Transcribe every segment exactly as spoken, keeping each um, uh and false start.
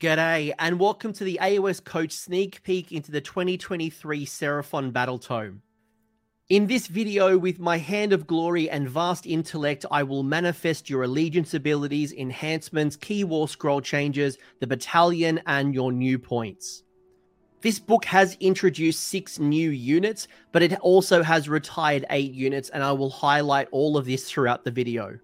G'day, and welcome to the A O S Coach sneak peek into the twenty twenty-three Seraphon Battle Tome. In this video, with my Hand of Glory and Vast Intellect, I will manifest your Allegiance abilities, enhancements, Key War Scroll changes, the Battalion, and your new points. This book has introduced six new units, but it also has retired eight units, and I will highlight all of this throughout the video.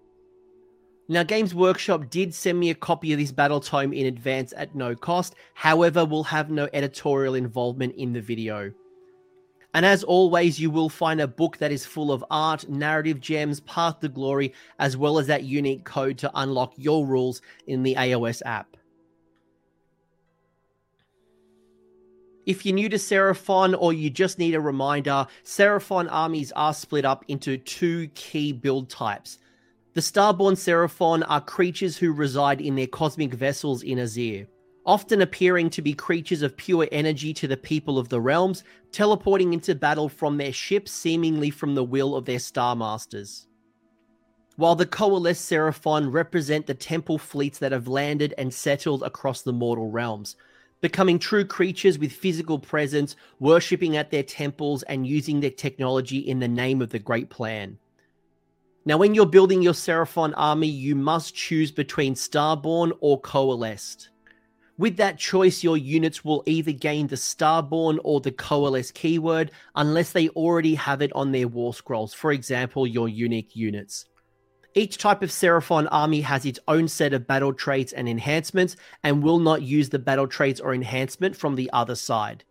Now, Games Workshop did send me a copy of this battle tome in advance at no cost. However, we'll have no editorial involvement in the video. And as always, you will find a book that is full of art, narrative gems, path to glory, as well as that unique code to unlock your rules in the A O S app. If you're new to Seraphon or you just need a reminder, Seraphon armies are split up into two key build types. The Starborn Seraphon are creatures who reside in their cosmic vessels in Azyr, often appearing to be creatures of pure energy to the people of the realms, teleporting into battle from their ships, seemingly from the will of their Star Masters. While the Coalesced Seraphon represent the temple fleets that have landed and settled across the mortal realms, becoming true creatures with physical presence, worshipping at their temples and using their technology in the name of the Great Plan. Now, when you're building your Seraphon army, you must choose between Starborn or Coalesced. With that choice, your units will either gain the Starborn or the Coalesced keyword, unless they already have it on their war scrolls, for example, your unique units. Each type of Seraphon army has its own set of battle traits and enhancements, and will not use the battle traits or enhancement from the other side.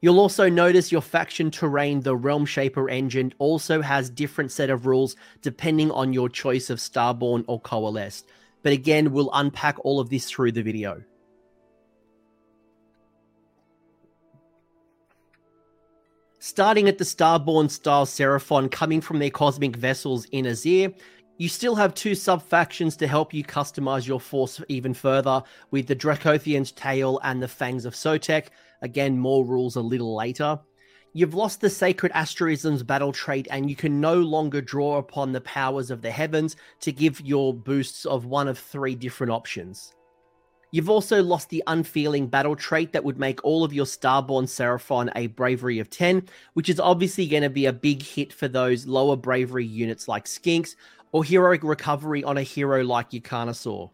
You'll also notice your faction terrain, the Realm Shaper Engine, also has different set of rules depending on your choice of Starborn or Coalesced. But again, we'll unpack all of this through the video. Starting at the Starborn-style Seraphon coming from their cosmic vessels in Azyr, you still have two sub-factions to help you customize your force even further with the Dracothian's Tail and the Fangs of Sotek. Again, more rules a little later. You've lost the Sacred Asterisms battle trait and you can no longer draw upon the powers of the heavens to give your boosts of one of three different options. You've also lost the Unfeeling battle trait that would make all of your Starborn Seraphon a bravery of ten, which is obviously going to be a big hit for those lower bravery units like Skinks, or Heroic Recovery on a hero like Eucarnosaur.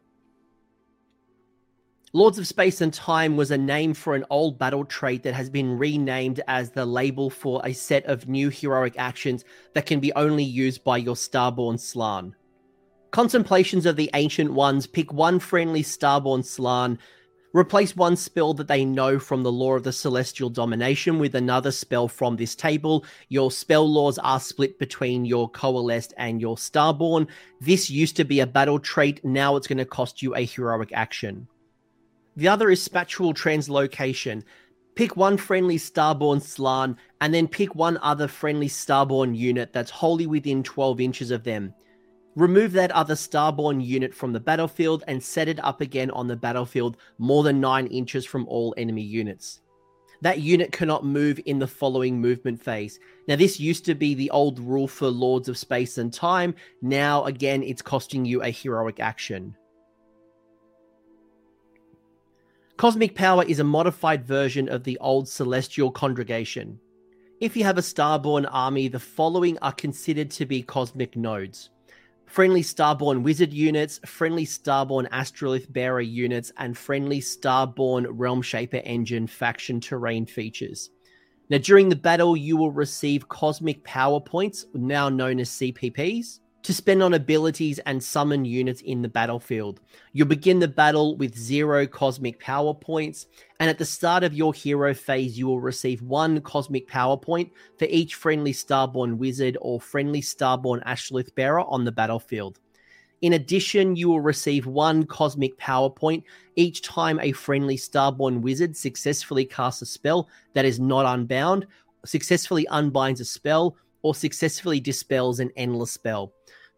Lords of Space and Time was a name for an old battle trait that has been renamed as the label for a set of new heroic actions that can be only used by your Starborn Slaan. Contemplations of the Ancient Ones, pick one friendly Starborn Slaan, replace one spell that they know from the Lore of the Celestial Domination with another spell from this table. Your spell laws are split between your Coalesced and your Starborn. This used to be a battle trait, now it's going to cost you a heroic action. The other is Spatial Translocation. Pick one friendly Starborn Slaan and then pick one other friendly Starborn unit that's wholly within twelve inches of them. Remove that other Starborn unit from the battlefield and set it up again on the battlefield more than nine inches from all enemy units. That unit cannot move in the following movement phase. Now, this used to be the old rule for Lords of Space and Time. Now, again, it's costing you a heroic action. Cosmic Power is a modified version of the old Celestial Congregation. If you have a Starborn army, the following are considered to be Cosmic Nodes. Friendly Starborn Wizard units, friendly Starborn Astrolith Bearer units, and friendly Starborn Realm Shaper Engine faction terrain features. Now, during the battle, you will receive Cosmic Power Points, now known as C P Ps, to spend on abilities and summon units in the battlefield. You'll begin the battle with zero Cosmic Power Points, and at the start of your hero phase, you will receive one Cosmic Power Point for each friendly Starborn Wizard or friendly Starborn Astrolith Bearer on the battlefield. In addition, you will receive one Cosmic Power Point each time a friendly Starborn Wizard successfully casts a spell that is not unbound, successfully unbinds a spell, or successfully dispels an endless spell.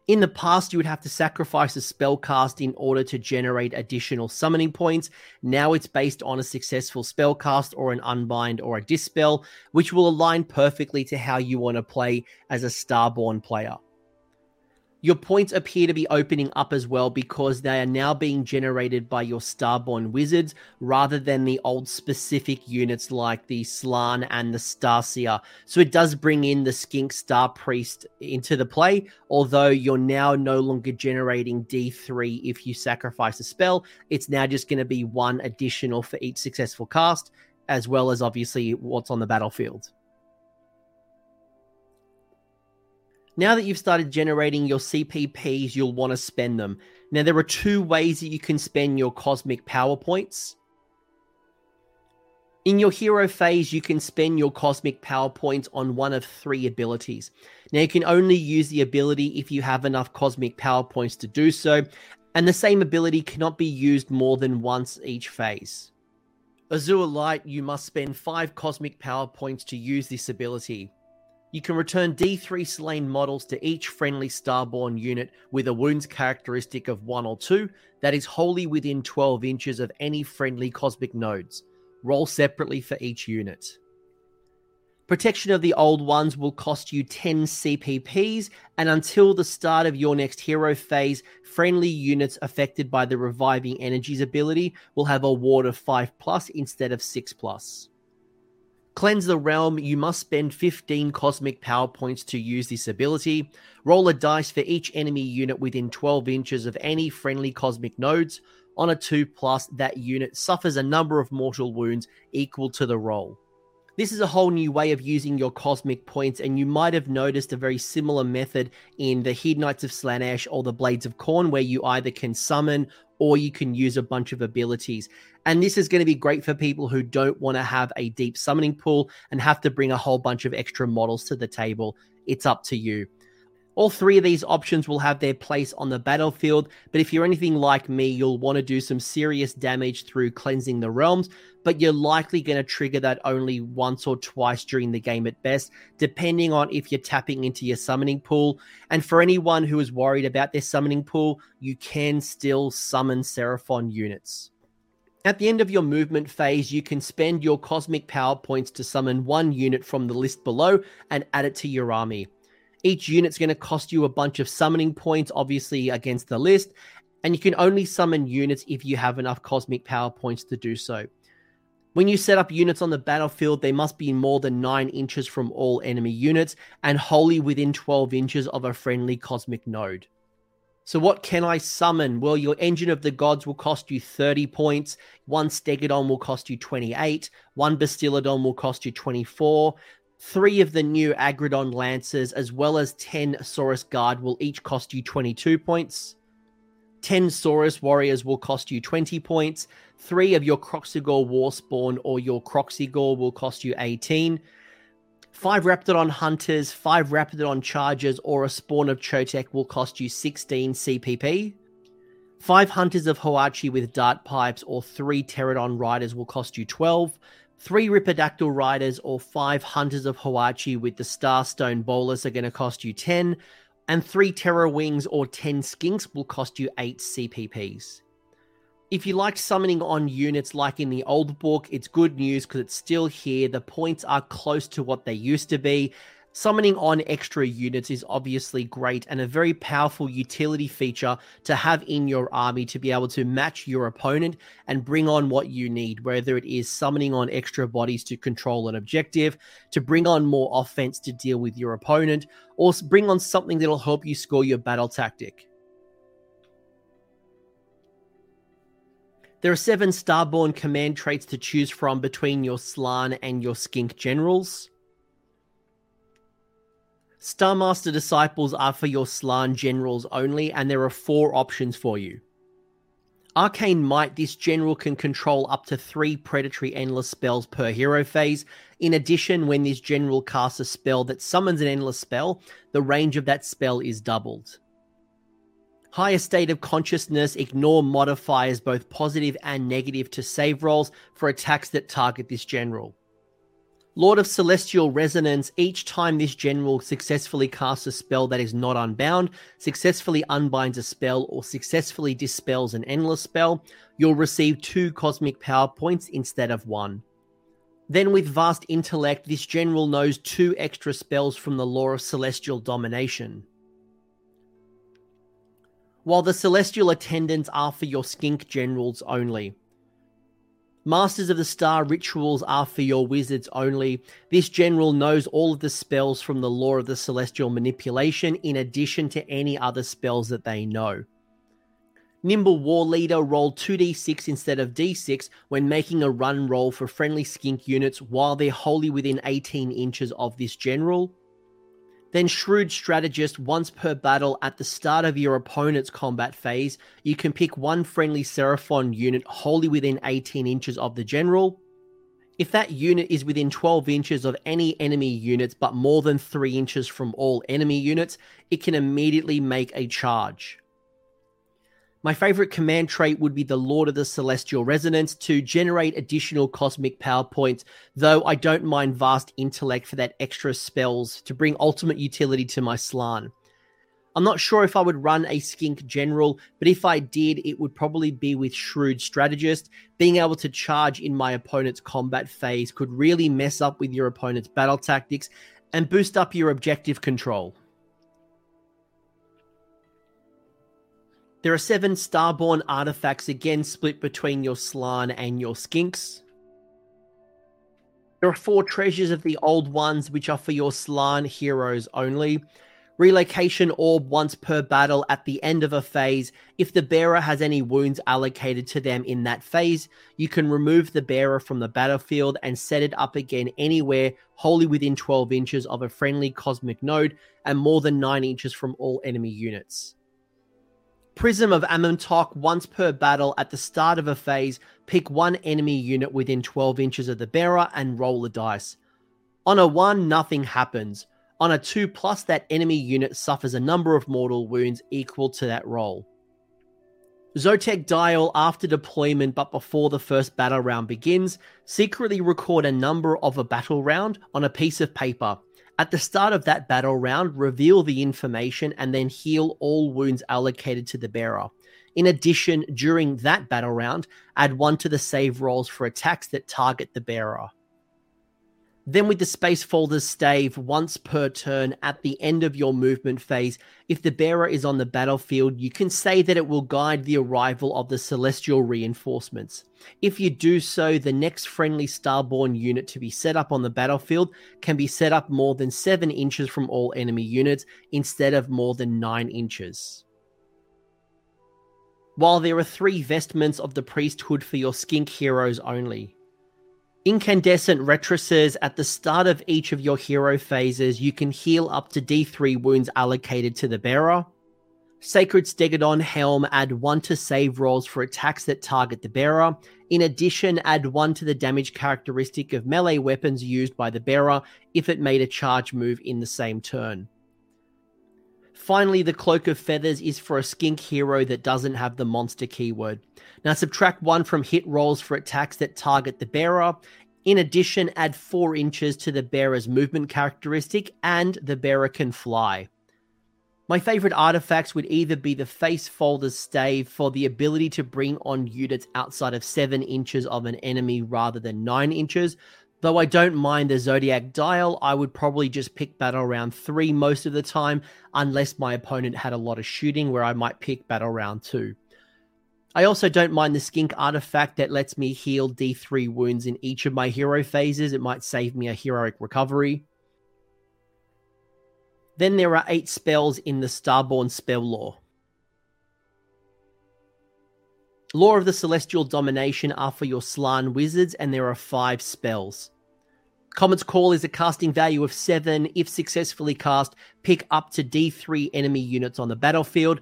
In the past, you would have to sacrifice a spell cast in order to generate additional summoning points. Now it's based on a successful spell cast or an unbind or a dispel, which will align perfectly to how you want to play as a Starborn player. Your points appear to be opening up as well because they are now being generated by your Starborn Wizards rather than the old specific units like the Slaan and the Starseer. So it does bring in the Skink Star Priest into the play, although you're now no longer generating D three if you sacrifice a spell. It's now just going to be one additional for each successful cast, as well as obviously what's on the battlefield. Now that you've started generating your C P Ps, you'll want to spend them. Now, there are two ways that you can spend your Cosmic Power Points. In your hero phase, you can spend your Cosmic Power Points on one of three abilities. Now, you can only use the ability if you have enough Cosmic Power Points to do so, and the same ability cannot be used more than once each phase. Azure Light, you must spend five Cosmic Power Points to use this ability. You can return D three slain models to each friendly Starborn unit with a wounds characteristic of one or two that is wholly within twelve inches of any friendly Cosmic Nodes. Roll separately for each unit. Protection of the Old Ones will cost you ten C P Ps, and until the start of your next hero phase, friendly units affected by the Reviving Energies ability will have a ward of five plus instead of six plus. Cleanse the Realm, you must spend fifteen Cosmic Power Points to use this ability. Roll a dice for each enemy unit within twelve inches of any friendly Cosmic Nodes. On a two plus, that unit suffers a number of mortal wounds equal to the roll. This is a whole new way of using your Cosmic Points, and you might have noticed a very similar method in the Heed Knights of Slaanesh or the Blades of Khorne, where you either can summon or you can use a bunch of abilities. And this is going to be great for people who don't want to have a deep summoning pool and have to bring a whole bunch of extra models to the table. It's up to you. All three of these options will have their place on the battlefield, but if you're anything like me, you'll want to do some serious damage through cleansing the realms, but you're likely going to trigger that only once or twice during the game at best, depending on if you're tapping into your summoning pool. And for anyone who is worried about their summoning pool, you can still summon Seraphon units. At the end of your movement phase, you can spend your Cosmic Power Points to summon one unit from the list below and add it to your army. Each unit's going to cost you a bunch of summoning points, obviously against the list, and you can only summon units if you have enough Cosmic Power Points to do so. When you set up units on the battlefield, they must be more than nine inches from all enemy units and wholly within twelve inches of a friendly Cosmic Node. So what can I summon? Well, your Engine of the Gods will cost you thirty points, one Stegadon will cost you twenty-eight, one Bastillodon will cost you twenty-four, three of the new Aggradon lancers as well as ten Saurus Guard will each cost you twenty-two points. ten Saurus Warriors will cost you twenty points. Three of your Kroxigor Warspawn or your Kroxigor will cost you eighteen. Five Raptadon Hunters, five Raptadon Chargers or a Spawn of Chotec will cost you sixteen C P P. Five Hunters of Huanchi with dart pipes or three Terradon Riders will cost you twelve. Three Ripperdactyl Riders or five Hunters of Huanchi with the Starstone Bolus are going to cost you ten, and three Terror Wings or ten Skinks will cost you eight C P Ps. If you like summoning on units like in the old book, it's good news because it's still here. The points are close to what they used to be. Summoning on extra units is obviously great and a very powerful utility feature to have in your army to be able to match your opponent and bring on what you need, whether it is summoning on extra bodies to control an objective, to bring on more offense to deal with your opponent, or bring on something that'll help you score your battle tactic. There are seven Starborn command traits to choose from between your Slaan and your Skink generals. Starmaster Disciples are for your Slaan generals only, and there are four options for you. Arcane Might, this general can control up to three predatory endless spells per hero phase. In addition, when this general casts a spell that summons an endless spell, the range of that spell is doubled. Higher State of Consciousness, ignore modifiers both positive and negative to save rolls for attacks that target this general. Lord of Celestial Resonance, each time this general successfully casts a spell that is not unbound, successfully unbinds a spell, or successfully dispels an endless spell, you'll receive two Cosmic Power Points instead of one. Then with Vast Intellect, this general knows two extra spells from the Lore of Celestial Domination. while the Celestial Attendants are for your Skink Generals only. Masters of the Star Rituals are for your Wizards only. This General knows all of the spells from the Lore of the Celestial Manipulation in addition to any other spells that they know. Nimble War Leader rolled two d six instead of d six when making a run roll for friendly skink units while they're wholly within eighteen inches of this general. Then Shrewd Strategist, once per battle at the start of your opponent's combat phase, you can pick one friendly Seraphon unit wholly within eighteen inches of the general. If that unit is within twelve inches of any enemy units but more than three inches from all enemy units, it can immediately make a charge. My favorite command trait would be the Lord of the Celestial Resonance to generate additional Cosmic Power Points, though I don't mind Vast Intellect for that extra spells to bring ultimate utility to my Slaan. I'm not sure if I would run a Skink General, but if I did, it would probably be with Shrewd Strategist. Being able to charge in my opponent's combat phase could really mess up with your opponent's battle tactics and boost up your objective control. There are seven Starborn artifacts, again split between your Slaan and your Skinks. There are four treasures of the old ones, which are for your Slaan heroes only. Relocation Orb once per battle at the end of a phase. If the bearer has any wounds allocated to them in that phase, you can remove the bearer from the battlefield and set it up again anywhere wholly within twelve inches of a friendly Cosmic Node and more than nine inches from all enemy units. Prism of Amentok, once per battle at the start of a phase, pick one enemy unit within twelve inches of the bearer and roll the dice. On a one, nothing happens. On a two plus, that enemy unit suffers a number of mortal wounds equal to that roll. Zotek Dial, after deployment but before the first battle round begins, secretly record a number of a battle round on a piece of paper. At the start of that battle round, reveal the information and then heal all wounds allocated to the bearer. In addition, during that battle round, add one to the save rolls for attacks that target the bearer. Then with the Space Folder's Stave, once per turn at the end of your movement phase, if the bearer is on the battlefield, you can say that it will guide the arrival of the Celestial Reinforcements. If you do so, the next friendly Starborn unit to be set up on the battlefield can be set up more than seven inches from all enemy units instead of more than nine inches. While there are three vestments of the priesthood for your skink heroes only. Incandescent Retroces, at the start of each of your hero phases, you can heal up to d three wounds allocated to the bearer. Sacred Stegadon Helm, add one to save rolls for attacks that target the bearer. In addition, add one to the damage characteristic of melee weapons used by the bearer if it made a charge move in the same turn. Finally, the Cloak of Feathers is for a skink hero that doesn't have the monster keyword. Now subtract one from hit rolls for attacks that target the bearer. In addition, add four inches to the bearer's movement characteristic, and the bearer can fly. My favorite artifacts would either be the Face Folder's Stave for the ability to bring on units outside of seven inches of an enemy rather than nine inches. Though I don't mind the Zodiac Dial, I would probably just pick Battle Round three most of the time, unless my opponent had a lot of shooting where I might pick Battle Round two. I also don't mind the Skink Artifact that lets me heal d three wounds in each of my hero phases. It might save me a heroic recovery. Then there are eight spells in the Starborn Spell Lore. Lore of the Celestial Domination are for your Slaan Wizards, and there are five spells. Comet's Call is a casting value of seven. If successfully cast, pick up to d three enemy units on the battlefield.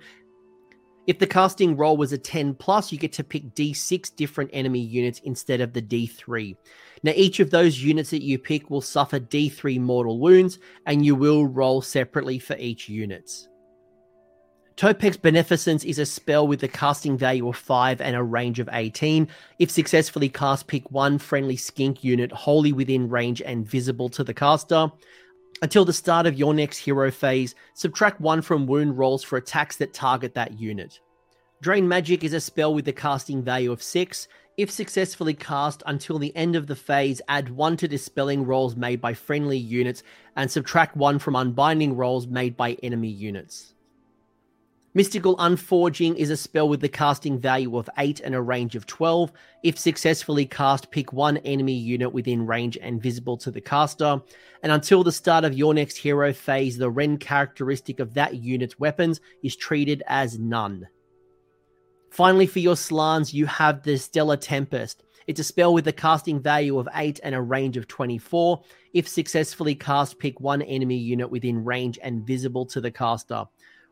If the casting roll was a ten plus, you get to pick d six different enemy units instead of the d three. Now, each of those units that you pick will suffer d three mortal wounds, and you will roll separately for each unit. Topex Beneficence is a spell with a casting value of five and a range of eighteen. If successfully cast, pick one friendly skink unit wholly within range and visible to the caster. Until the start of your next hero phase, subtract one from wound rolls for attacks that target that unit. Drain Magic is a spell with a casting value of six. If successfully cast, until the end of the phase, add one to dispelling rolls made by friendly units and subtract one from unbinding rolls made by enemy units. Mystical Unforging is a spell with the casting value of eight and a range of twelve. If successfully cast, pick one enemy unit within range and visible to the caster. And until the start of your next hero phase, the Ren characteristic of that unit's weapons is treated as none. Finally, for your Slaans, you have the Stellar Tempest. It's a spell with a casting value of eight and a range of twenty-four. If successfully cast, pick one enemy unit within range and visible to the caster.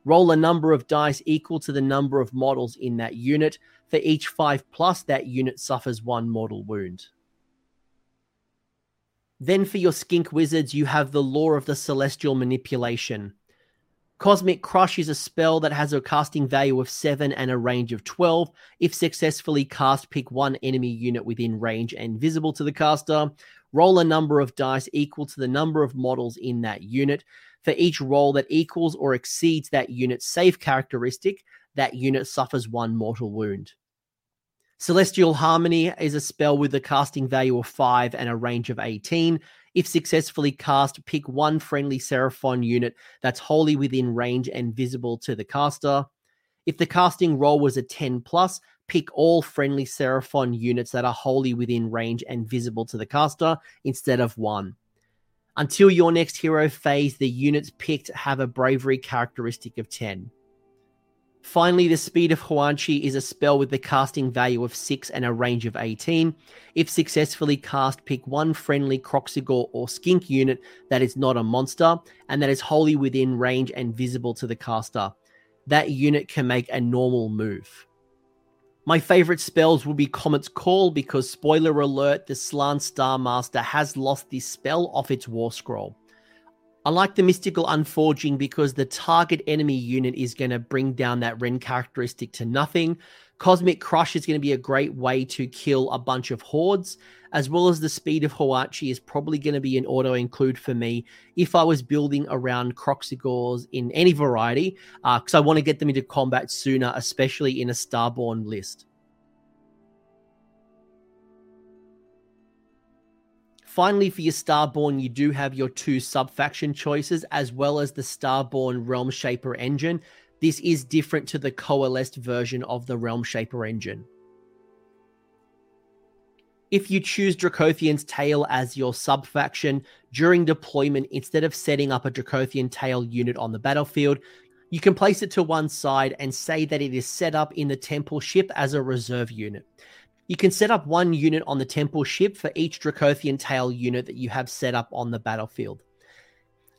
Roll a number of dice equal to the number of models in that unit. For each five plus, that unit suffers one mortal wound. Then for your Skink Wizards, you have the Lore of the Celestial Manipulation. Cosmic Crush is a spell that has a casting value of seven and a range of twelve. If successfully cast, pick one enemy unit within range and visible to the caster. Roll a number of dice equal to the number of models in that unit. For each roll that equals or exceeds that unit's save characteristic, that unit suffers one mortal wound. Celestial Harmony is a spell with a casting value of five and a range of eighteen. If successfully cast, pick one friendly Seraphon unit that's wholly within range and visible to the caster. If the casting roll was a ten plus, pick all friendly Seraphon units that are wholly within range and visible to the caster instead of one. Until your next hero phase, the units picked have a bravery characteristic of ten. Finally, the Speed of Huanchi is a spell with the casting value of six and a range of eighteen. If successfully cast, pick one friendly Kroxigor or Skink unit that is not a monster and that is wholly within range and visible to the caster. That unit can make a normal move. My favorite spells will be Comet's Call because, spoiler alert, the Slaan Star Master has lost this spell off its war scroll. I like the Mystical Unforging because the target enemy unit is going to bring down that Ren characteristic to nothing. Cosmic Crush is going to be a great way to kill a bunch of hordes, as well as the Speed of Huanchi is probably going to be an auto-include for me if I was building around Kroxigors in any variety, because uh, I want to get them into combat sooner, especially in a Starborn list. Finally, for your Starborn, you do have your two sub-faction choices, as well as the Starborn Realm Shaper Engine. This is different to the coalesced version of the Realm Shaper Engine. If you choose Dracothian's Tail as your sub-faction, during deployment, instead of setting up a Dracothian Tail unit on the battlefield, you can place it to one side and say that it is set up in the Temple ship as a reserve unit. You can set up one unit on the Temple ship for each Dracothian Tail unit that you have set up on the battlefield.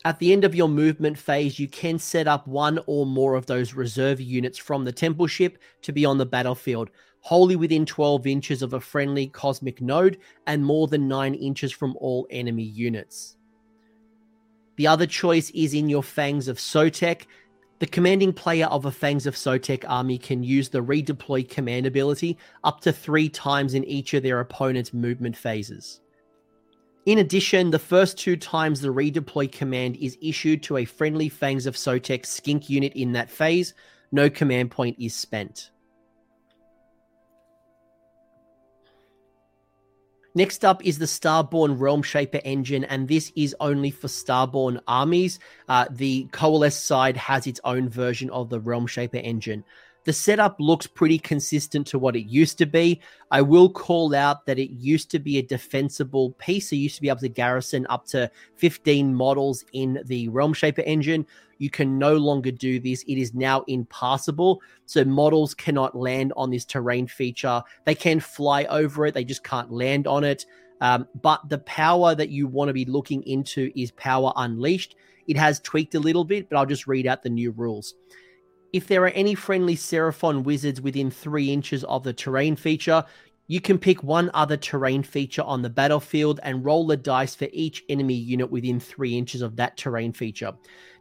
At the end of your movement phase, you can set up one or more of those reserve units from the Temple ship to be on the battlefield, wholly within twelve inches of a friendly Cosmic Node and more than nine inches from all enemy units. The other choice is in your Fangs of Sotek. The commanding player of a Fangs of Sotek army can use the redeploy command ability up to three times in each of their opponent's movement phases. In addition, the first two times the redeploy command is issued to a friendly Fangs of Sotek Skink unit in that phase, no command point is spent. Next up is the Starborn Realm Shaper Engine, and this is only for Starborn armies. Uh, the Coalesced side has its own version of the Realm Shaper Engine. The setup looks pretty consistent to what it used to be. I will call out that it used to be a defensible piece. It used to be able to garrison up to fifteen models in the Realm Shaper Engine. You can no longer do this. It is now impassable, so models cannot land on this terrain feature. They can fly over it. They just can't land on it. Um, but the power that you want to be looking into is Power Unleashed. It has tweaked a little bit, but I'll just read out the new rules. If there are any friendly Seraphon Wizards within three inches of the terrain feature, you can pick one other terrain feature on the battlefield and roll the dice for each enemy unit within three inches of that terrain feature.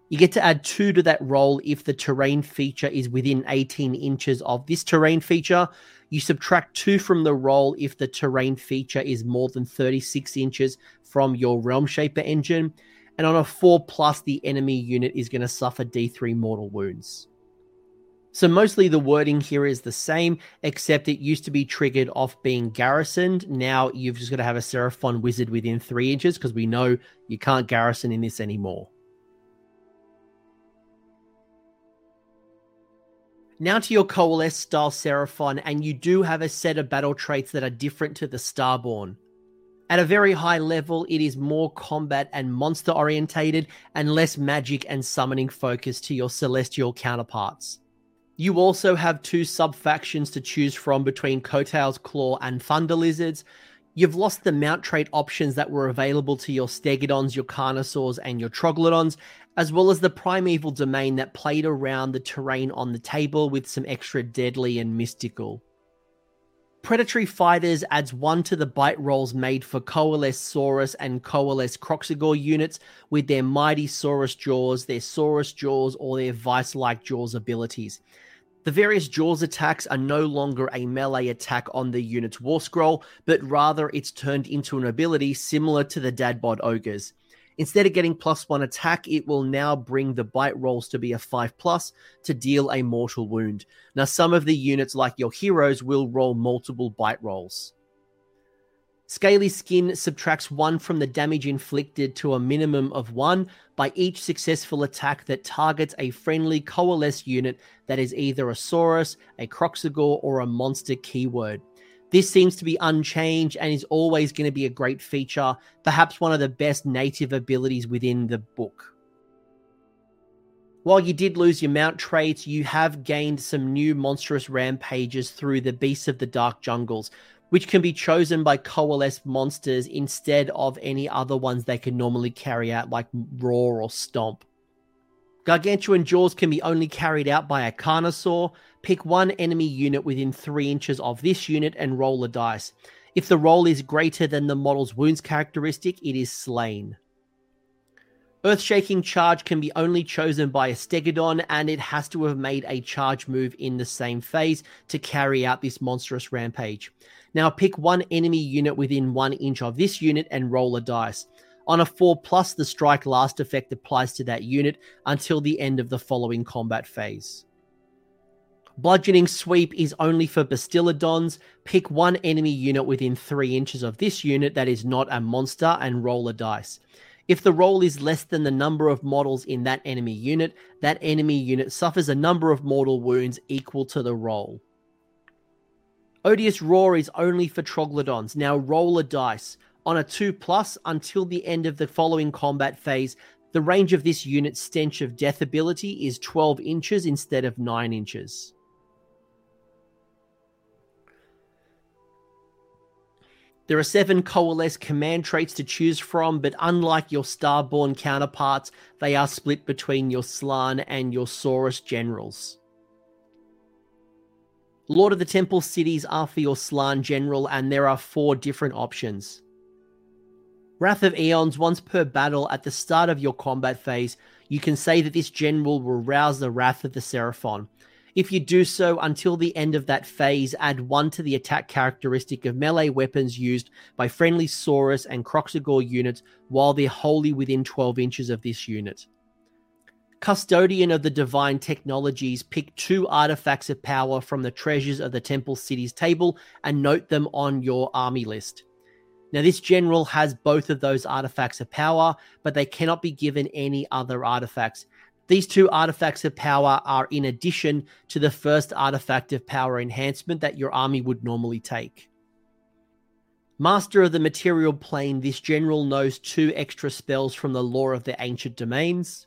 You get to add two to that roll if the terrain feature is within eighteen inches of this terrain feature. You subtract two from the roll if the terrain feature is more than thirty-six inches from your Realm Shaper Engine. And on a four plus, the enemy unit is going to suffer D three mortal wounds. So mostly the wording here is the same, except it used to be triggered off being garrisoned. Now you've just got to have a Seraphon Wizard within three inches because we know you can't garrison in this anymore. Now to your Coalesce-style Seraphon, and you do have a set of battle traits that are different to the Starborn. At a very high level, it is more combat and monster-orientated, and less magic and summoning focus to your Celestial counterparts. You also have two sub-factions to choose from between Coatl's Claw and Thunder Lizards. You've lost the mount trait options that were available to your Stegadons, your Carnosaurs, and your Troglodons, as well as the Primeval Domain that played around the terrain on the table with some extra deadly and mystical. Predatory Fighters adds one to the bite rolls made for Coalesce Saurus and Coalesce Kroxigor units with their Mighty Saurus Jaws, their Saurus Jaws, or their Vice-like Jaws abilities. The various Jaws attacks are no longer a melee attack on the unit's war scroll, but rather it's turned into an ability similar to the Dadbod Ogres. Instead of getting plus one attack, it will now bring the bite rolls to be a five plus to deal a mortal wound. Now, some of the units, like your heroes, will roll multiple bite rolls. Scaly Skin subtracts one from the damage inflicted to a minimum of one by each successful attack that targets a friendly Coalesce unit that is either a Saurus, a Kroxigor, or a monster keyword. This seems to be unchanged and is always going to be a great feature, perhaps one of the best native abilities within the book. While you did lose your mount traits, you have gained some new monstrous rampages through the Beasts of the Dark Jungles, which can be chosen by Coalesce monsters instead of any other ones they can normally carry out, like Roar or Stomp. Gargantuan Jaws can be only carried out by a Carnosaur. Pick one enemy unit within three inches of this unit and roll a dice. If the roll is greater than the model's wounds characteristic, it is slain. Earthshaking Charge can be only chosen by a Stegadon, and it has to have made a charge move in the same phase to carry out this monstrous rampage. Now pick one enemy unit within one inch of this unit and roll a dice. On a four plus, the strike last effect applies to that unit until the end of the following combat phase. Bludgeoning Sweep is only for Bastillodons. Pick one enemy unit within three inches of this unit that is not a monster and roll a dice. If the roll is less than the number of models in that enemy unit, that enemy unit suffers a number of mortal wounds equal to the roll. Odious Roar is only for Troglodons. Now roll a dice. On a two plus, until the end of the following combat phase, the range of this unit's Stench of Death ability is twelve inches instead of nine inches. There are seven Coalesce command traits to choose from, but unlike your Starborn counterparts, they are split between your Slaan and your Saurus generals. Lord of the Temple Cities are for your Slaan general, and there are four different options. Wrath of Aeons, once per battle at the start of your combat phase, you can say that this general will rouse the wrath of the Seraphon. If you do so, until the end of that phase, add one to the attack characteristic of melee weapons used by friendly Saurus and Kroxigor units while they're wholly within twelve inches of this unit. Custodian of the Divine Technologies, pick two artifacts of power from the Treasures of the Temple Cities table and note them on your army list. Now, this general has both of those artifacts of power, but they cannot be given any other artifacts. These two artifacts of power are in addition to the first artifact of power enhancement that your army would normally take. Master of the Material Plane, this general knows two extra spells from the Lore of the Ancient Domains.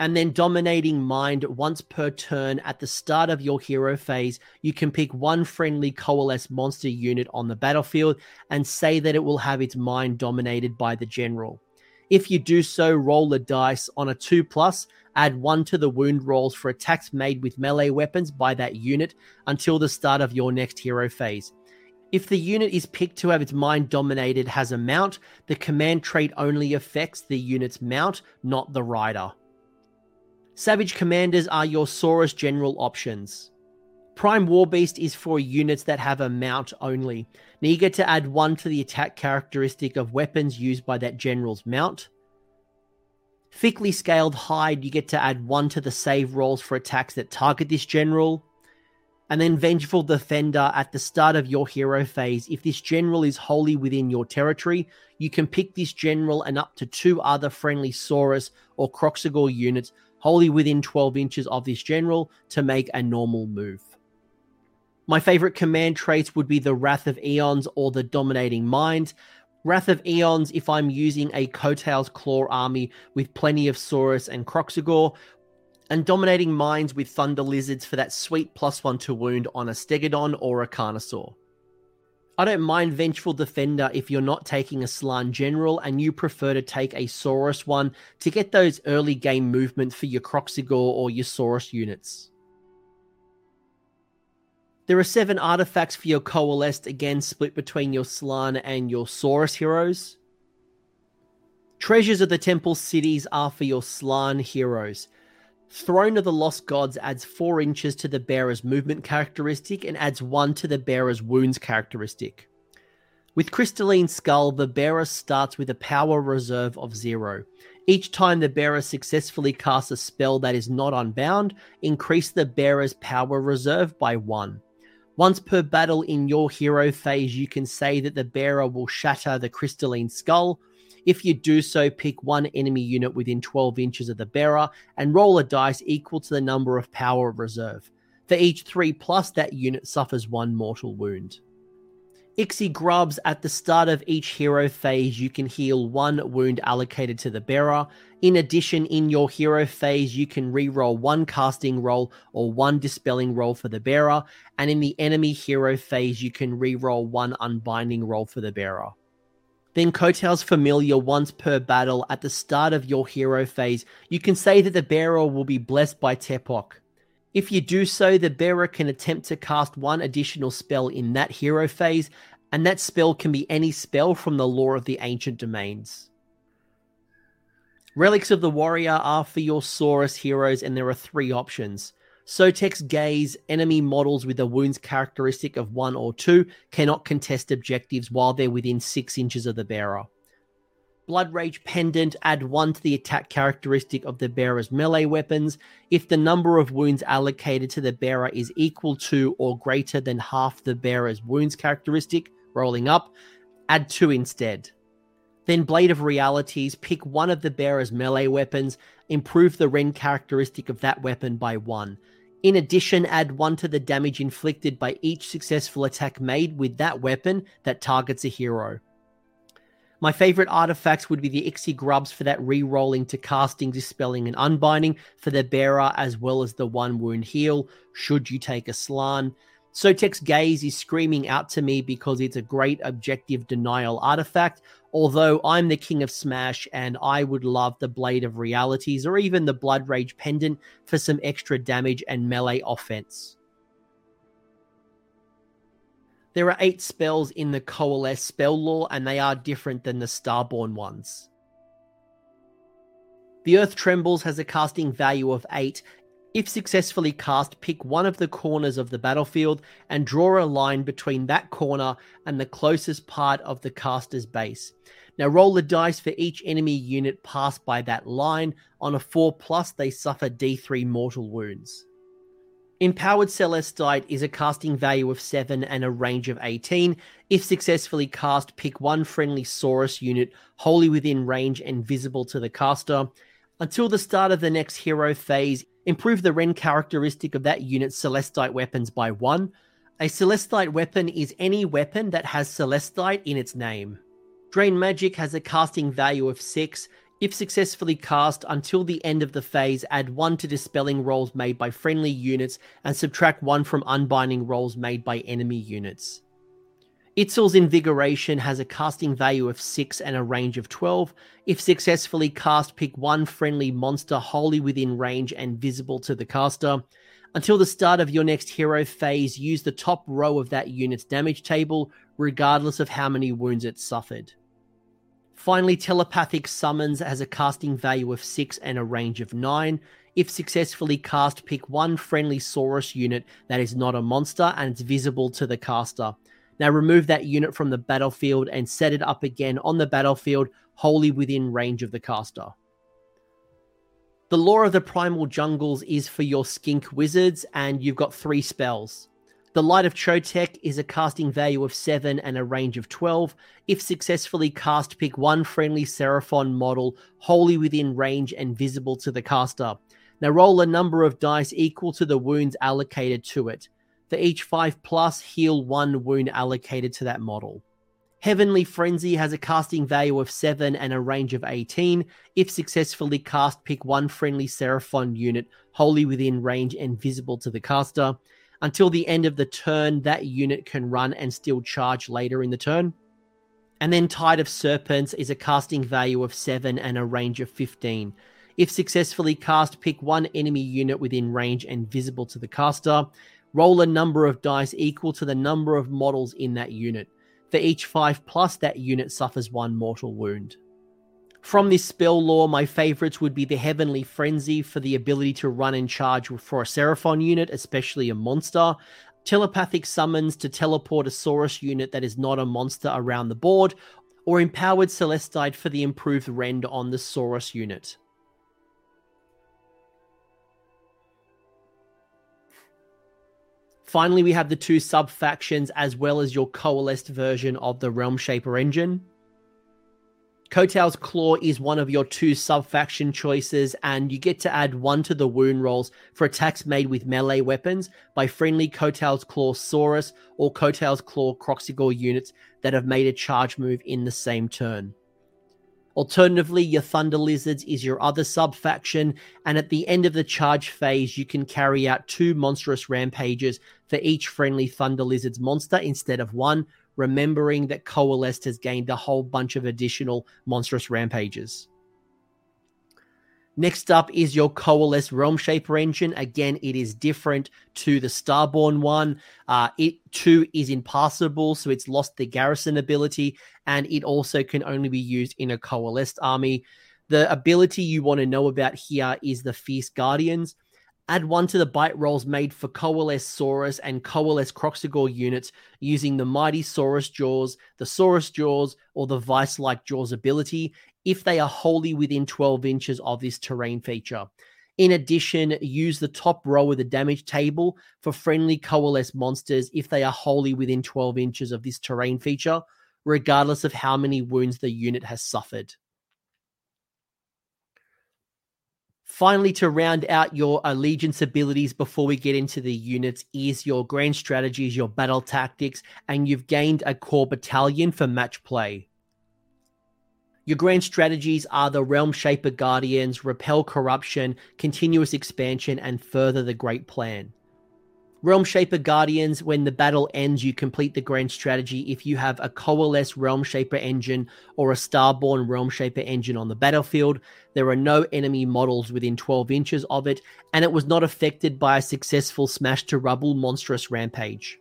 And then Dominating Mind, once per turn at the start of your hero phase, you can pick one friendly Coalesce monster unit on the battlefield and say that it will have its mind dominated by the general. If you do so, roll a dice. On a two plus, add one to the wound rolls for attacks made with melee weapons by that unit until the start of your next hero phase. If the unit is picked to have its mind dominated has a mount, the command trait only affects the unit's mount, not the rider. Savage Commanders are your Saurus general options. Prime Warbeast is for units that have a mount only. Now you get to add one to the attack characteristic of weapons used by that general's mount. Thickly Scaled Hide, you get to add one to the save rolls for attacks that target this general. And then Vengeful Defender, at the start of your hero phase, if this general is wholly within your territory, you can pick this general and up to two other friendly Saurus or Kroxigor units wholly within twelve inches of this general to make a normal move. My favorite command traits would be the Wrath of Eons or the Dominating Mind. Wrath of Eons if I'm using a Coatl's Claw army with plenty of Saurus and Kroxigor, and Dominating Minds with Thunder Lizards for that sweet plus one to wound on a Stegadon or a Carnosaur. I don't mind Vengeful Defender if you're not taking a Slaan General and you prefer to take a Saurus one to get those early game movement for your Kroxigor or your Saurus units. There are seven artifacts for your Coalesced, again split between your Slaan and your Saurus heroes. Treasures of the Temple Cities are for your Slaan heroes. Throne of the Lost Gods adds four inches to the bearer's movement characteristic and adds one to the bearer's wounds characteristic. With Crystalline Skull, the bearer starts with a power reserve of zero. Each time the bearer successfully casts a spell that is not unbound, increase the bearer's power reserve by one. Once per battle in your hero phase, you can say that the bearer will shatter the Crystalline Skull. If you do so, pick one enemy unit within twelve inches of the bearer and roll a dice equal to the number of power reserve. For each three plus, that unit suffers one mortal wound. Ixie Grubs, at the start of each hero phase, you can heal one wound allocated to the bearer. In addition, in your hero phase, you can re-roll one casting roll or one dispelling roll for the bearer, and in the enemy hero phase, you can re-roll one unbinding roll for the bearer. Then Kotal's Familiar, once per battle, at the start of your hero phase, you can say that the bearer will be blessed by Tepok. If you do so, the bearer can attempt to cast one additional spell in that hero phase, and that spell can be any spell from the Lore of the Ancient Domains. Relics of the Warrior are for your Saurus heroes, and there are three options. Sotek's Gaze, enemy models with a wounds characteristic of one or two cannot contest objectives while they're within six inches of the bearer. Blood Rage Pendant, add one to the attack characteristic of the bearer's melee weapons if the number of wounds allocated to the bearer is equal to or greater than half the bearer's wounds characteristic, rolling up, add two instead. Then Blade of Realities, pick one of the bearer's melee weapons, improve the Ren characteristic of that weapon by one. In addition, add one to the damage inflicted by each successful attack made with that weapon that targets a hero. My favorite artifacts would be the Ixie Grubs for that re-rolling to casting, dispelling, and unbinding for the bearer, as well as the one wound heal, should you take a Slaan. Sotek's Gaze is screaming out to me because it's a great objective denial artifact, although I'm the king of Smash and I would love the Blade of Realities or even the Blood Rage Pendant for some extra damage and melee offense. There are eight spells in the Coalesce spell lore and they are different than the Starborn ones. The Earth Trembles has a casting value of eight. If successfully cast, pick one of the corners of the battlefield and draw a line between that corner and the closest part of the caster's base. Now roll the dice for each enemy unit passed by that line. On a four plus, they suffer D three mortal wounds. Empowered Celestite is a casting value of seven and a range of eighteen. If successfully cast, pick one friendly Saurus unit wholly within range and visible to the caster. Until the start of the next hero phase, improve the Ren characteristic of that unit's Celestite weapons by one. A Celestite weapon is any weapon that has Celestite in its name. Drain Magic has a casting value of six. If successfully cast, until the end of the phase, add one to dispelling rolls made by friendly units and subtract one from unbinding rolls made by enemy units. Itzul's Invigoration has a casting value of six and a range of twelve. If successfully cast, pick one friendly monster wholly within range and visible to the caster. Until the start of your next hero phase, use the top row of that unit's damage table, regardless of how many wounds it suffered. Finally, Telepathic Summons has a casting value of six and a range of nine. If successfully cast, pick one friendly Saurus unit that is not a monster and it's visible to the caster. Now remove that unit from the battlefield and set it up again on the battlefield, wholly within range of the caster. The Lore of the Primal Jungles is for your Skink Wizards, and you've got three spells. The Light of Chotec is a casting value of seven and a range of twelve. If successfully cast, pick one friendly Seraphon model, wholly within range and visible to the caster. Now roll a number of dice equal to the wounds allocated to it. For each five plus, heal one wound allocated to that model. Heavenly Frenzy has a casting value of seven and a range of eighteen. If successfully cast, pick one friendly Seraphon unit wholly within range and visible to the caster. Until the end of the turn, that unit can run and still charge later in the turn. And then Tide of Serpents is a casting value of seven and a range of fifteen. If successfully cast, pick one enemy unit within range and visible to the caster. Roll a number of dice equal to the number of models in that unit. For each five plus, that unit suffers one mortal wound. From this spell lore, my favorites would be the Heavenly Frenzy for the ability to run and charge for a Seraphon unit, especially a monster. Telepathic Summons to teleport a Saurus unit that is not a monster around the board. Or Empowered Celestite for the improved rend on the Saurus unit. Finally, we have the two sub-factions as well as your coalesced version of the Realm Shaper engine. Coatl's Claw is one of your two sub-faction choices, and you get to add one to the wound rolls for attacks made with melee weapons by friendly Coatl's Claw Saurus or Coatl's Claw Kroxigor units that have made a charge move in the same turn. Alternatively, your Thunder Lizards is your other sub-faction, and at the end of the charge phase, you can carry out two monstrous rampages for each friendly Thunder Lizards monster instead of one, remembering that Coalesced has gained a whole bunch of additional monstrous rampages. Next up is your Coalesced Realm Shaper engine. Again, it is different to the Starborn one. Uh, it too is impassable, so it's lost the garrison ability, and it also can only be used in a Coalesced army. The ability you want to know about here is the Fierce Guardians. Add one to the bite rolls made for Coalesced Saurus and Coalesced Kroxigor units using the Mighty Saurus Jaws, the Saurus Jaws, or the Vice-like Jaws ability, if they are wholly within twelve inches of this terrain feature. In addition, use the top row of the damage table for friendly coalesced monsters if they are wholly within twelve inches of this terrain feature, regardless of how many wounds the unit has suffered. Finally, to round out your allegiance abilities before we get into the units is your grand strategies, your battle tactics, and you've gained a core battalion for match play. Your grand strategies are the Realm Shaper Guardians, Repel Corruption, Continuous Expansion, and Further the Great Plan. Realm Shaper Guardians, when the battle ends, you complete the grand strategy if you have a Coalesced Realm Shaper engine or a Starborn Realm Shaper engine on the battlefield. There are no enemy models within twelve inches of it, and it was not affected by a successful Smash to Rubble Monstrous Rampage.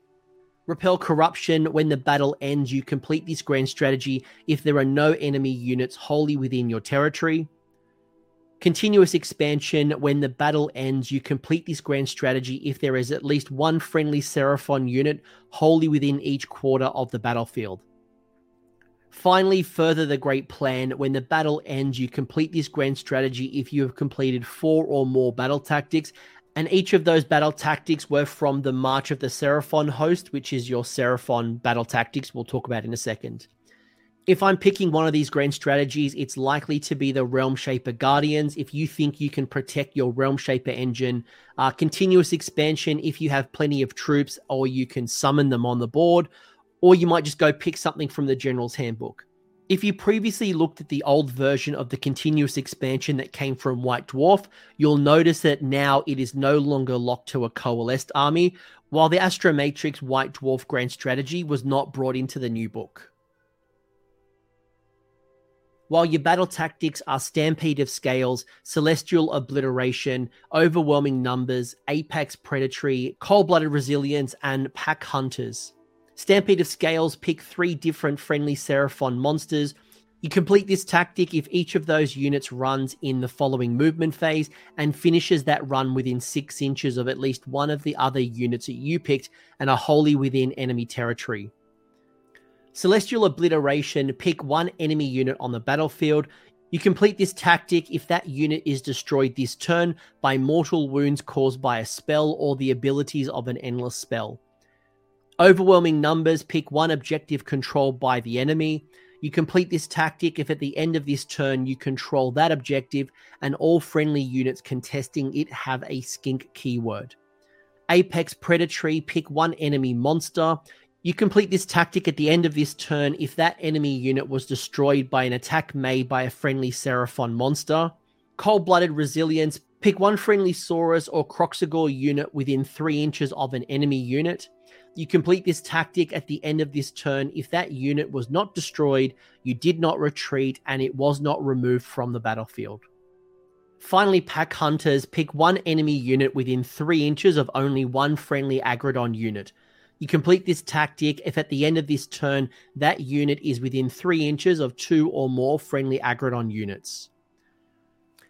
Repel Corruption, when the battle ends, you complete this grand strategy if there are no enemy units wholly within your territory. Continuous Expansion, when the battle ends, you complete this grand strategy if there is at least one friendly Seraphon unit wholly within each quarter of the battlefield. Finally, Further the Great Plan, when the battle ends, you complete this grand strategy if you have completed four or more battle tactics, and each of those battle tactics were from the March of the Seraphon host, which is your Seraphon battle tactics we'll talk about in a second. If I'm picking one of these grand strategies, it's likely to be the Realm Shaper Guardians if you think you can protect your Realm Shaper engine. Uh, continuous Expansion if you have plenty of troops or you can summon them on the board, or you might just go pick something from the General's Handbook. If you previously looked at the old version of the Continuous Expansion that came from White Dwarf, you'll notice that now it is no longer locked to a coalesced army, while the Astromatrix White Dwarf grand strategy was not brought into the new book. While your battle tactics are Stampede of Scales, Celestial Obliteration, Overwhelming Numbers, Apex Predatory, Cold-Blooded Resilience, and Pack Hunters. Stampede of Scales, pick three different friendly Seraphon monsters. You complete this tactic if each of those units runs in the following movement phase and finishes that run within six inches of at least one of the other units that you picked and are wholly within enemy territory. Celestial Obliteration, pick one enemy unit on the battlefield. You complete this tactic if that unit is destroyed this turn by mortal wounds caused by a spell or the abilities of an endless spell. Overwhelming Numbers, pick one objective controlled by the enemy. You complete this tactic if at the end of this turn you control that objective and all friendly units contesting it have a skink keyword. Apex Predatory, pick one enemy monster. You complete this tactic at the end of this turn if that enemy unit was destroyed by an attack made by a friendly Seraphon monster. Cold-Blooded Resilience, pick one friendly Saurus or Kroxigor unit within three inches of an enemy unit. You complete this tactic at the end of this turn if that unit was not destroyed, you did not retreat, and it was not removed from the battlefield. Finally, Pack Hunters, pick one enemy unit within three inches of only one friendly Aggradon unit. You complete this tactic if at the end of this turn that unit is within three inches of two or more friendly Aggradon units.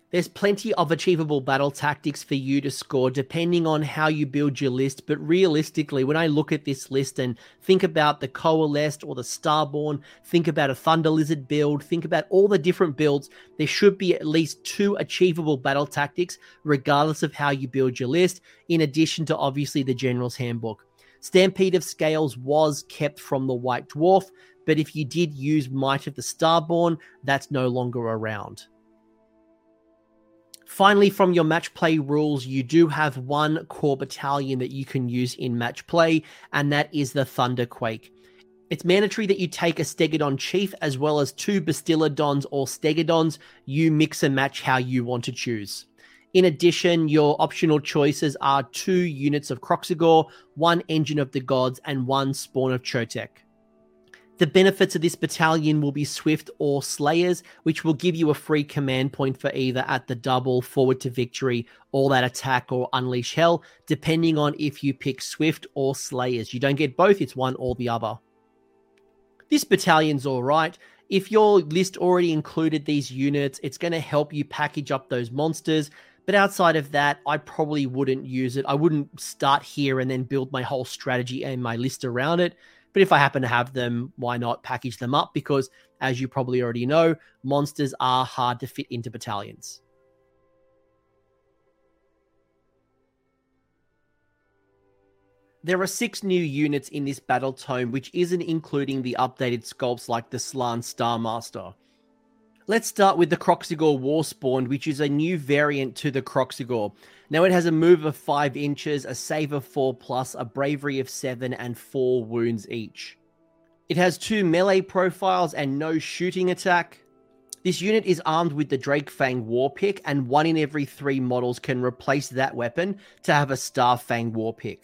There's plenty of achievable battle tactics for you to score depending on how you build your list, but realistically, when I look at this list and think about the Coalesced or the Starborn, think about a Thunder Lizard build, think about all the different builds, there should be at least two achievable battle tactics regardless of how you build your list, in addition to obviously the General's Handbook. Stampede of Scales was kept from the White Dwarf, but if you did use Might of the Starborn, that's no longer around. Finally, from your match play rules, you do have one core battalion that you can use in match play, and that is the Thunderquake. It's mandatory that you take a Stegadon Chief as well as two Bastiladons or Stegadons. You mix and match how you want to choose. In addition, your optional choices are two units of Kroxigor, one Engine of the Gods, and one Spawn of Chotec. The benefits of this battalion will be Swift or Slayers, which will give you a free command point for either at the double, forward to victory, all that attack, or unleash hell, depending on if you pick Swift or Slayers. You don't get both, it's one or the other. This battalion's alright. If your list already included these units, it's going to help you package up those monsters. But outside of that, I probably wouldn't use it. I wouldn't start here and then build my whole strategy and my list around it. But if I happen to have them, why not package them up? Because as you probably already know, monsters are hard to fit into battalions. There are six new units in this battle tome, which isn't including the updated sculpts like the Slaan Star Master. Let's start with the Kroxigor Warspawn, which is a new variant to the Kroxigor. Now it has a move of five inches, a save of four plus, a bravery of seven, and four wounds each. It has two melee profiles and no shooting attack. This unit is armed with the Drakefang Warpick, and one in every three models can replace that weapon to have a Starfang Warpick.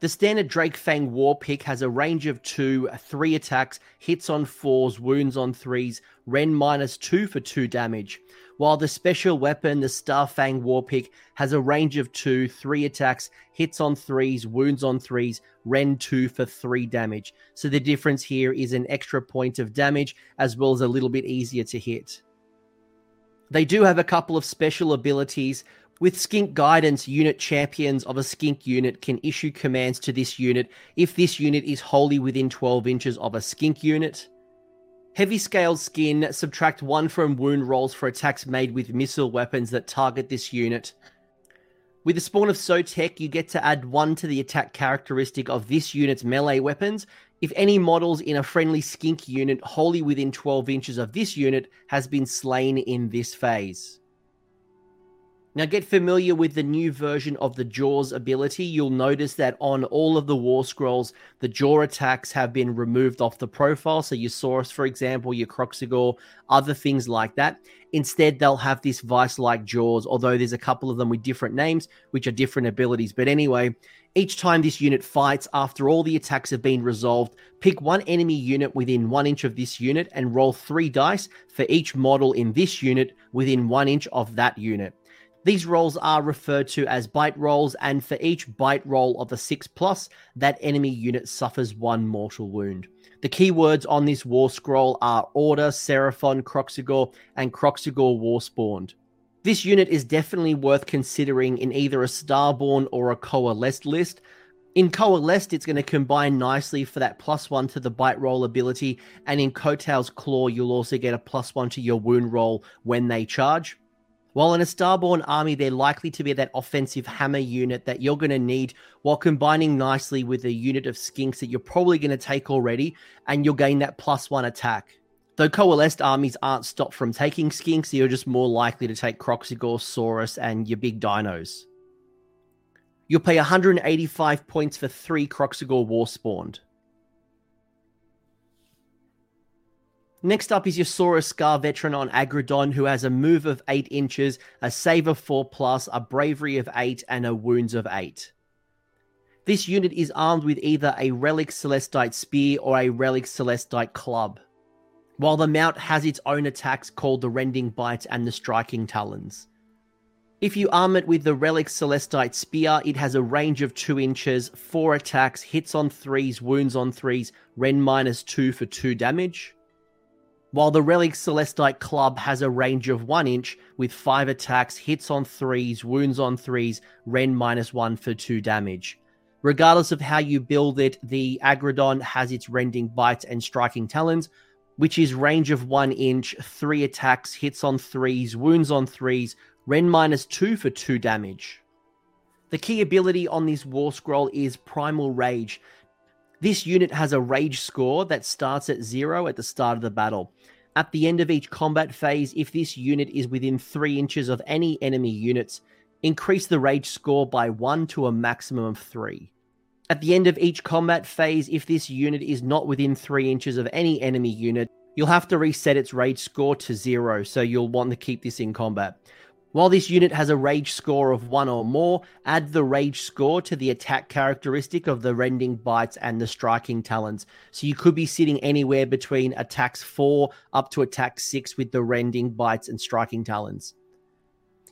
The standard Drakefang Warpick has a range of two, three attacks, hits on fours, wounds on threes, Ren minus two for two damage. While the special weapon, the Starfang Warpick, has a range of two, three attacks, hits on threes, wounds on threes, Ren two for three damage. So the difference here is an extra point of damage as well as a little bit easier to hit. They do have a couple of special abilities. With Skink Guidance, unit champions of a Skink unit can issue commands to this unit if this unit is wholly within twelve inches of a Skink unit. Heavy Scaled Skin, subtract one from wound rolls for attacks made with missile weapons that target this unit. With the Spawn of Sotek, you get to add one to the attack characteristic of this unit's melee weapons if any models in a friendly Skink unit wholly within twelve inches of this unit has been slain in this phase. Now get familiar with the new version of the Jaws ability. You'll notice that on all of the War Scrolls, the Jaw attacks have been removed off the profile. So your Saurus, for example, your Kroxigor, other things like that. Instead, they'll have this Vice-like Jaws, although there's a couple of them with different names, which are different abilities. But anyway, each time this unit fights, after all the attacks have been resolved, pick one enemy unit within one inch of this unit and roll three dice for each model in this unit within one inch of that unit. These rolls are referred to as bite rolls, and for each bite roll of a six plus, that enemy unit suffers one mortal wound. The keywords on this war scroll are Order, Seraphon, Kroxigor, and Kroxigor Warspawned. This unit is definitely worth considering in either a Starborn or a Coalesced list. In Coalesced, it's going to combine nicely for that plus one to the bite roll ability, and in Coatl's Claw, you'll also get a plus one to your wound roll when they charge. While in a Starborn army, they're likely to be that offensive hammer unit that you're going to need while combining nicely with a unit of Skinks that you're probably going to take already, and you'll gain that plus one attack. Though coalesced armies aren't stopped from taking Skinks, you're just more likely to take Kroxigor, Saurus, and your big dinos. You'll pay one hundred eighty-five points for three Kroxigor Warspawned. Next up is your Saurus Guard veteran on Aggradon, who has a move of eight inches, a save of four plus, a bravery of eight, and a wounds of eight. This unit is armed with either a Relic Celestite Spear or a Relic Celestite Club, while the mount has its own attacks called the Rending Bites and the Striking Talons. If you arm it with the Relic Celestite Spear, it has a range of two inches, four attacks, hits on threes, wounds on threes, Ren minus two for two damage. While the Relic Celestite Club has a range of one inch, with five attacks, hits on threes, wounds on threes, Ren minus one for two damage. Regardless of how you build it, the Aggradon has its Rending Bites and Striking Talons, which is range of one inch, three attacks, hits on threes, wounds on threes, Ren minus two for two damage. The key ability on this War Scroll is Primal Rage. This unit has a rage score that starts at zero at the start of the battle. At the end of each combat phase, if this unit is within three inches of any enemy units, increase the rage score by one to a maximum of three. At the end of each combat phase, if this unit is not within three inches of any enemy unit, you'll have to reset its rage score to zero, so you'll want to keep this in combat. While this unit has a rage score of one or more, add the rage score to the attack characteristic of the Rending Bites and the Striking Talons. So you could be sitting anywhere between attacks four up to attack six with the Rending Bites and Striking Talons.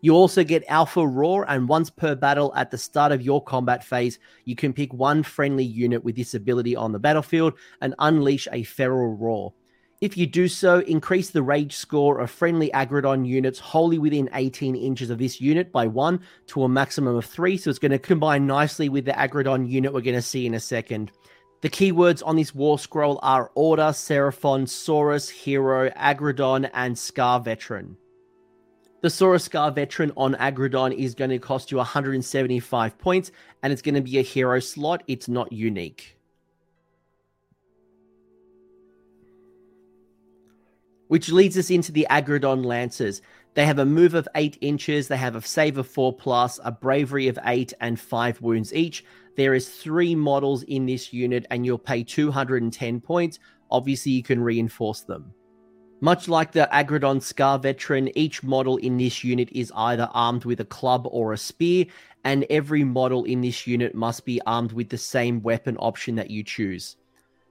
You also get Alpha Roar, and once per battle at the start of your combat phase, you can pick one friendly unit with this ability on the battlefield and unleash a Feral Roar. If you do so, increase the rage score of friendly Aggradon units wholly within eighteen inches of this unit by one to a maximum of three, so it's going to combine nicely with the Aggradon unit we're going to see in a second. The keywords on this War Scroll are Order, Seraphon, Saurus, Hero, Aggradon, and Scar Veteran. The Saurus Guard veteran on Aggradon is going to cost you one hundred seventy-five points, and it's going to be a hero slot. It's not unique. Which leads us into the Aggradon Lancers. They have a move of eight inches, they have a save of four plus, a bravery of eight, and five wounds each. There is three models in this unit, and you'll pay two hundred ten points. Obviously, you can reinforce them. Much like the Aggradon Scar Veteran, each model in this unit is either armed with a club or a spear, and every model in this unit must be armed with the same weapon option that you choose.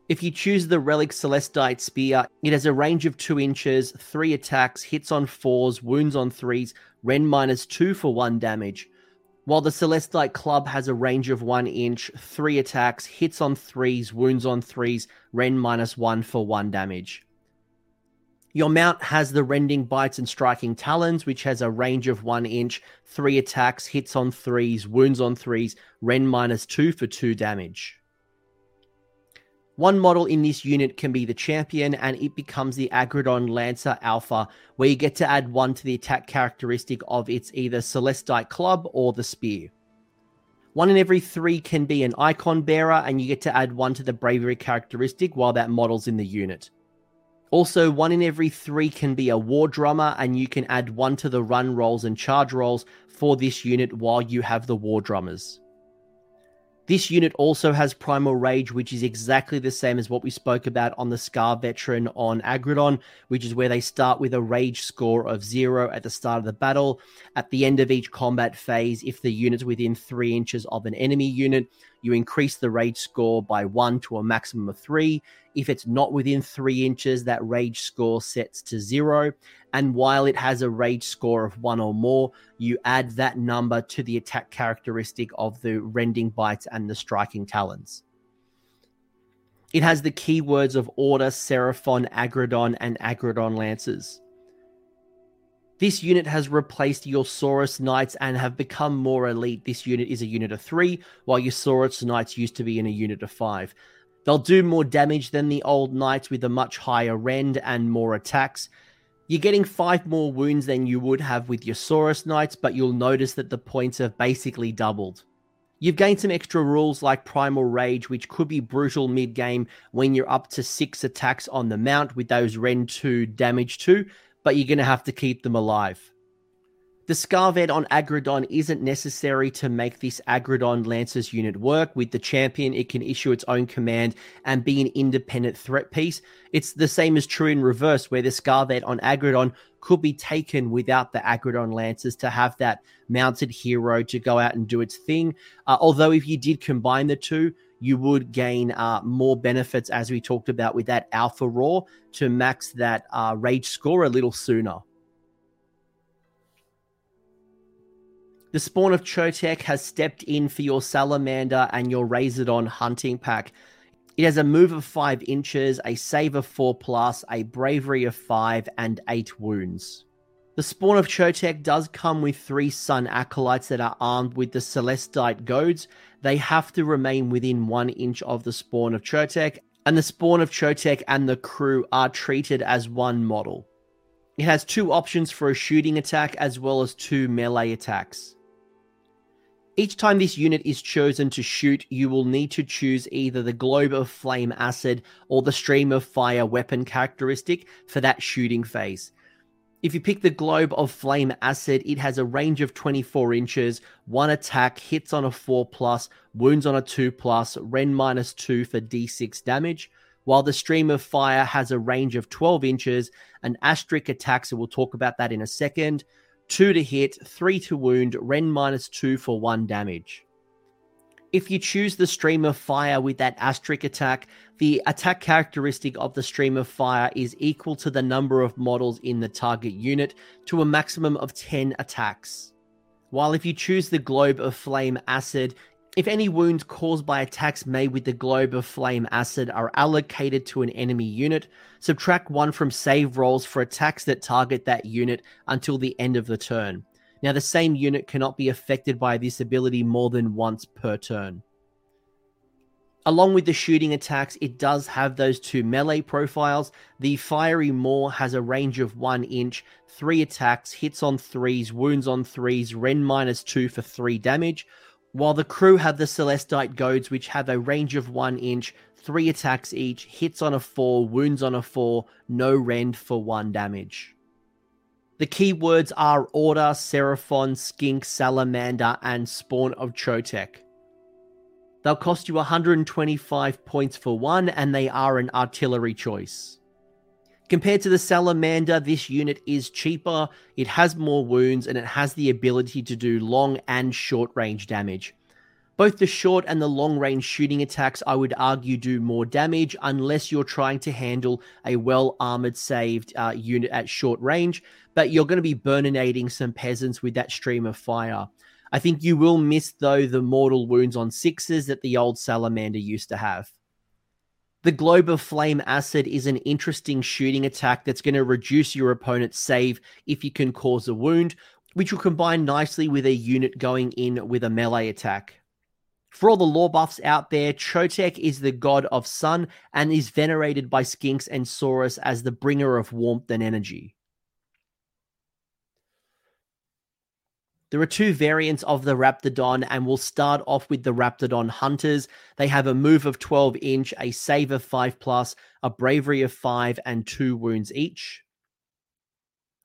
If you choose the Relic Celestite Spear, it has a range of two inches, three attacks, hits on fours, wounds on threes, Ren minus two for one damage. While the Celestite Club has a range of one inch, three attacks, hits on threes, wounds on threes, Ren minus one for one damage. Your mount has the Rending Bites and Striking Talons, which has a range of one inch, three attacks, hits on threes, wounds on threes, Ren minus two for two damage. One model in this unit can be the champion, and it becomes the Aggradon Lancer Alpha, where you get to add one to the attack characteristic of its either Celestite Club or the Spear. One in every three can be an Icon Bearer, and you get to add one to the Bravery characteristic while that model's in the unit. Also, one in every three can be a War Drummer, and you can add one to the run rolls and charge rolls for this unit while you have the War Drummers. This unit also has Primal Rage, which is exactly the same as what we spoke about on the Scar Veteran on Aggradon, which is where they start with a rage score of zero at the start of the battle. At the end of each combat phase, if the unit's within three inches of an enemy unit, you increase the rage score by one to a maximum of three. If it's not within three inches, that rage score sets to zero. And while it has a rage score of one or more, you add that number to the attack characteristic of the Rending Bites and the Striking Talons. It has the keywords of Order, Seraphon, Aggradon, and Aggradon Lancers. This unit has replaced your Saurus Knights and have become more elite. This unit is a unit of three, while your Saurus Knights used to be in a unit of five. They'll do more damage than the old Knights with a much higher rend and more attacks. You're getting five more wounds than you would have with your Saurus Knights, but you'll notice that the points have basically doubled. You've gained some extra rules like Primal Rage, which could be brutal mid-game when you're up to six attacks on the mount with those Ren two damage too, but you're going to have to keep them alive. The Scarvet on Aggradon isn't necessary to make this Aggradon Lancers unit work. With the champion, it can issue its own command and be an independent threat piece. It's the same as true in reverse, where the Scarvet on Aggradon could be taken without the Aggradon Lancers to have that mounted hero to go out and do its thing. Uh, although if you did combine the two, you would gain uh, more benefits, as we talked about with that Alpha Roar, to max that uh, Rage score a little sooner. The Spawn of Chotec has stepped in for your Salamander and your Razordon hunting pack. It has a move of five inches, a save of four plus, a bravery of five, and eight wounds. The Spawn of Chotec does come with three Sun Acolytes that are armed with the Celestite Goads. They have to remain within one inch of the Spawn of Chotec, and the Spawn of Chotec and the crew are treated as one model. It has two options for a shooting attack as well as two melee attacks. Each time this unit is chosen to shoot, you will need to choose either the Globe of Flame Acid or the Stream of Fire weapon characteristic for that shooting phase. If you pick the Globe of Flame Acid, it has a range of twenty-four inches, one attack, hits on a four plus, wounds on a two plus, Ren minus two for d six damage, while the Stream of Fire has a range of twelve inches, an asterisk attack, so we'll talk about that in a second, two to hit, three to wound, Ren minus two for one damage. If you choose the Stream of Fire with that asterisk attack, the attack characteristic of the Stream of Fire is equal to the number of models in the target unit to a maximum of ten attacks. While if you choose the Globe of Flame Acid, if any wounds caused by attacks made with the Globe of Flame Acid are allocated to an enemy unit, subtract one from save rolls for attacks that target that unit until the end of the turn. Now, the same unit cannot be affected by this ability more than once per turn. Along with the shooting attacks, it does have those two melee profiles. The Fiery Maw has a range of one inch, three attacks, hits on threes, wounds on threes, Ren minus two for three damage, while the crew have the Celestite Goads, which have a range of one inch, three attacks each, hits on a four, wounds on a four, no rend for one damage. The keywords are Order, Seraphon, Skinks, Salamander, and Spawn of Chotec. They'll cost you one hundred twenty-five points for one, and they are an artillery choice. Compared to the Salamander, this unit is cheaper, it has more wounds, and it has the ability to do long and short-range damage. Both the short and the long-range shooting attacks, I would argue, do more damage unless you're trying to handle a well-armored saved uh, unit at short range, but you're going to be burninating some peasants with that Stream of Fire. I think you will miss, though, the mortal wounds on sixes that the old Salamander used to have. The Globe of Flame Acid is an interesting shooting attack that's going to reduce your opponent's save if you can cause a wound, which will combine nicely with a unit going in with a melee attack. For all the lore buffs out there, Chotec is the god of sun and is venerated by Skinks and Saurus as the bringer of warmth and energy. There are two variants of the Raptadon, and we'll start off with the Raptadon Hunters. They have a move of twelve inch, a save of five plus, a bravery of five, and two wounds each.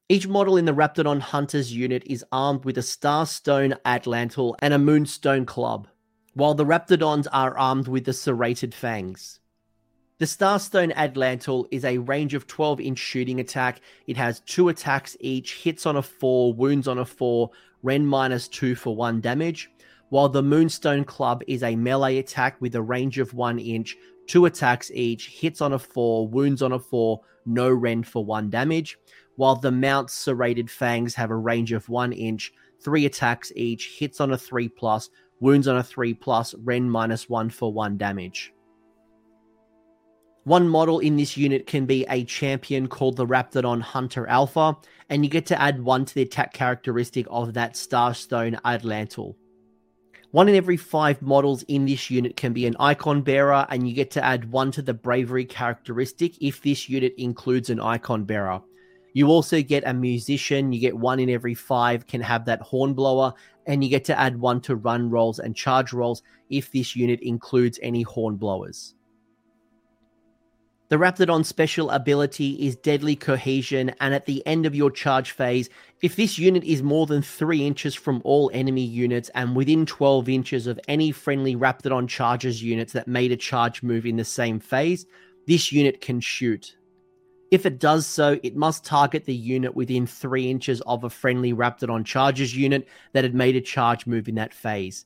Each model in the Raptadon Hunters unit is armed with a Starstone Atlantal and a Moonstone Club, while the Raptadons are armed with the Serrated Fangs. The Starstone Atlantal is a range of twelve inch shooting attack. It has two attacks each, hits on a four, wounds on a four, Ren minus two for one damage, while the Moonstone Club is a melee attack with a range of one inch, two attacks each, hits on a four, wounds on a four, no Ren for one damage, while the Mount's Serrated Fangs have a range of one inch, three attacks each, hits on a three plus, wounds on a three plus, Ren minus one for one damage. One model in this unit can be a champion called the Raptadon Hunter Alpha, and you get to add one to the attack characteristic of that Starstone Atlantal. One in every five models in this unit can be an Icon Bearer, and you get to add one to the bravery characteristic if this unit includes an Icon Bearer. You also get a musician. You get one in every five can have that hornblower, and you get to add one to run rolls and charge rolls if this unit includes any hornblowers. The Raptadon special ability is Deadly Cohesion, and at the end of your charge phase, if this unit is more than three inches from all enemy units and within twelve inches of any friendly Raptadon Chargers units that made a charge move in the same phase, this unit can shoot. If it does so, it must target the unit within three inches of a friendly Raptadon Chargers unit that had made a charge move in that phase.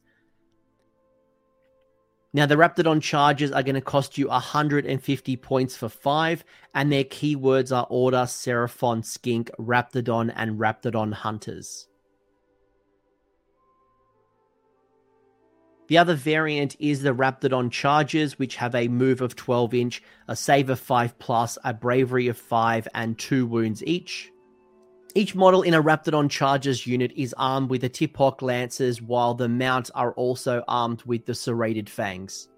Now, the Raptadon Chargers are going to cost you one hundred fifty points for five, and their keywords are Order, Seraphon, Skink, Raptadon, and Raptadon Hunters. The other variant is the Raptadon Chargers, which have a move of twelve inch, a save of five plus, a bravery of five, and two wounds each. Each model in a Raptadon Chargers unit is armed with the Tiphok Lancers, while the mounts are also armed with the Serrated Fangs.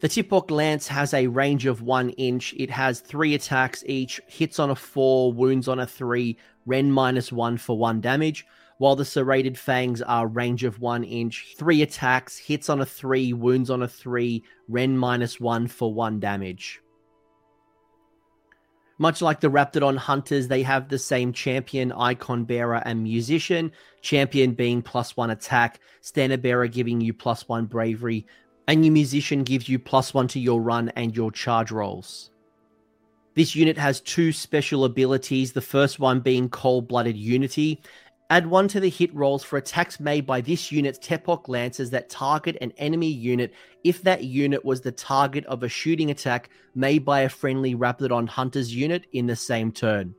The Tiphok Lance has a range of one inch, it has three attacks each, hits on a four, wounds on a three, Ren minus one for one damage, while the Serrated Fangs are range of one inch, three attacks, hits on a three, wounds on a three, Ren minus one for one damage. Much like the Raptadon Hunters, they have the same champion, icon bearer, and musician. Champion being plus one attack, standard bearer giving you plus one bravery, and your musician gives you plus one to your run and your charge rolls. This unit has two special abilities, the first one being Cold-Blooded Unity. Add one to the hit rolls for attacks made by this unit's Tiphok Lancers that target an enemy unit if that unit was the target of a shooting attack made by a friendly Raptadon Hunters unit in the same turn.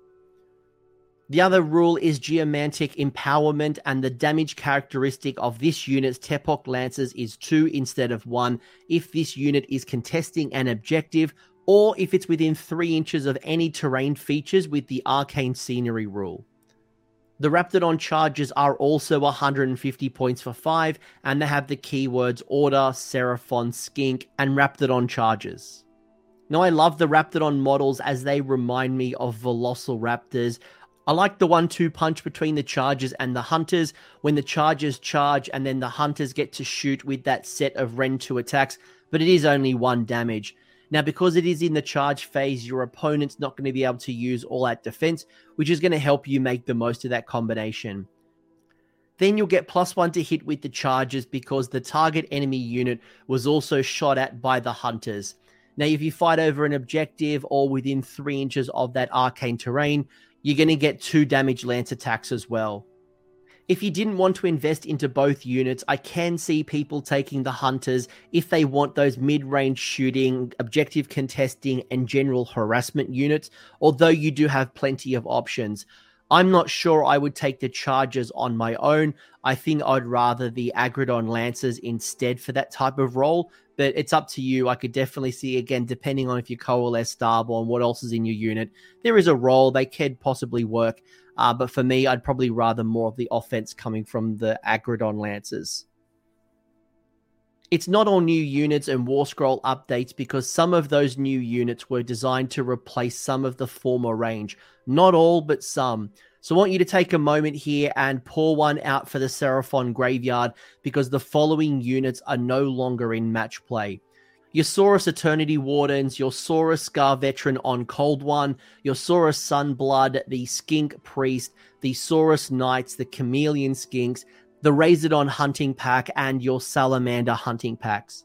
The other rule is Geomantic Empowerment, and the damage characteristic of this unit's Tiphok Lancers is two instead of one if this unit is contesting an objective or if it's within three inches of any terrain features with the Arcane Scenery rule. The Raptadon Chargers are also one hundred fifty points for five, and they have the keywords Order, Seraphon, Skink, and Raptadon Chargers. Now, I love the Raptadon models as they remind me of Velociraptors. I like the one two punch between the Chargers and the Hunters. When the Chargers charge and then the Hunters get to shoot with that set of Ren two attacks, but it is only one damage. Now, because it is in the charge phase, your opponent's not going to be able to use all that defense, which is going to help you make the most of that combination. Then you'll get plus one to hit with the Chargers because the target enemy unit was also shot at by the Hunters. Now, if you fight over an objective or within three inches of that arcane terrain, you're going to get two damage lance attacks as well. If you didn't want to invest into both units, I can see people taking the Hunters if they want those mid-range shooting, objective contesting, and general harassment units, although you do have plenty of options. I'm not sure I would take the Chargers on my own. I think I'd rather the Aggradon Lancers instead for that type of role, but it's up to you. I could definitely see, again, depending on if you coalesce Starborn, what else is in your unit. There is a role they could possibly work. Uh, but for me, I'd probably rather more of the offense coming from the Aggradon Lancers. It's not all new units and War Scroll updates because some of those new units were designed to replace some of the former range. Not all, but some. So I want you to take a moment here and pour one out for the Seraphon Graveyard because the following units are no longer in match play. Your Saurus Eternity Wardens, your Saurus Scar Veteran on Cold One, your Saurus Sunblood, the Skink Priest, the Saurus Knights, the Chameleon Skinks, the Razordon Hunting Pack, and your Salamander Hunting Packs.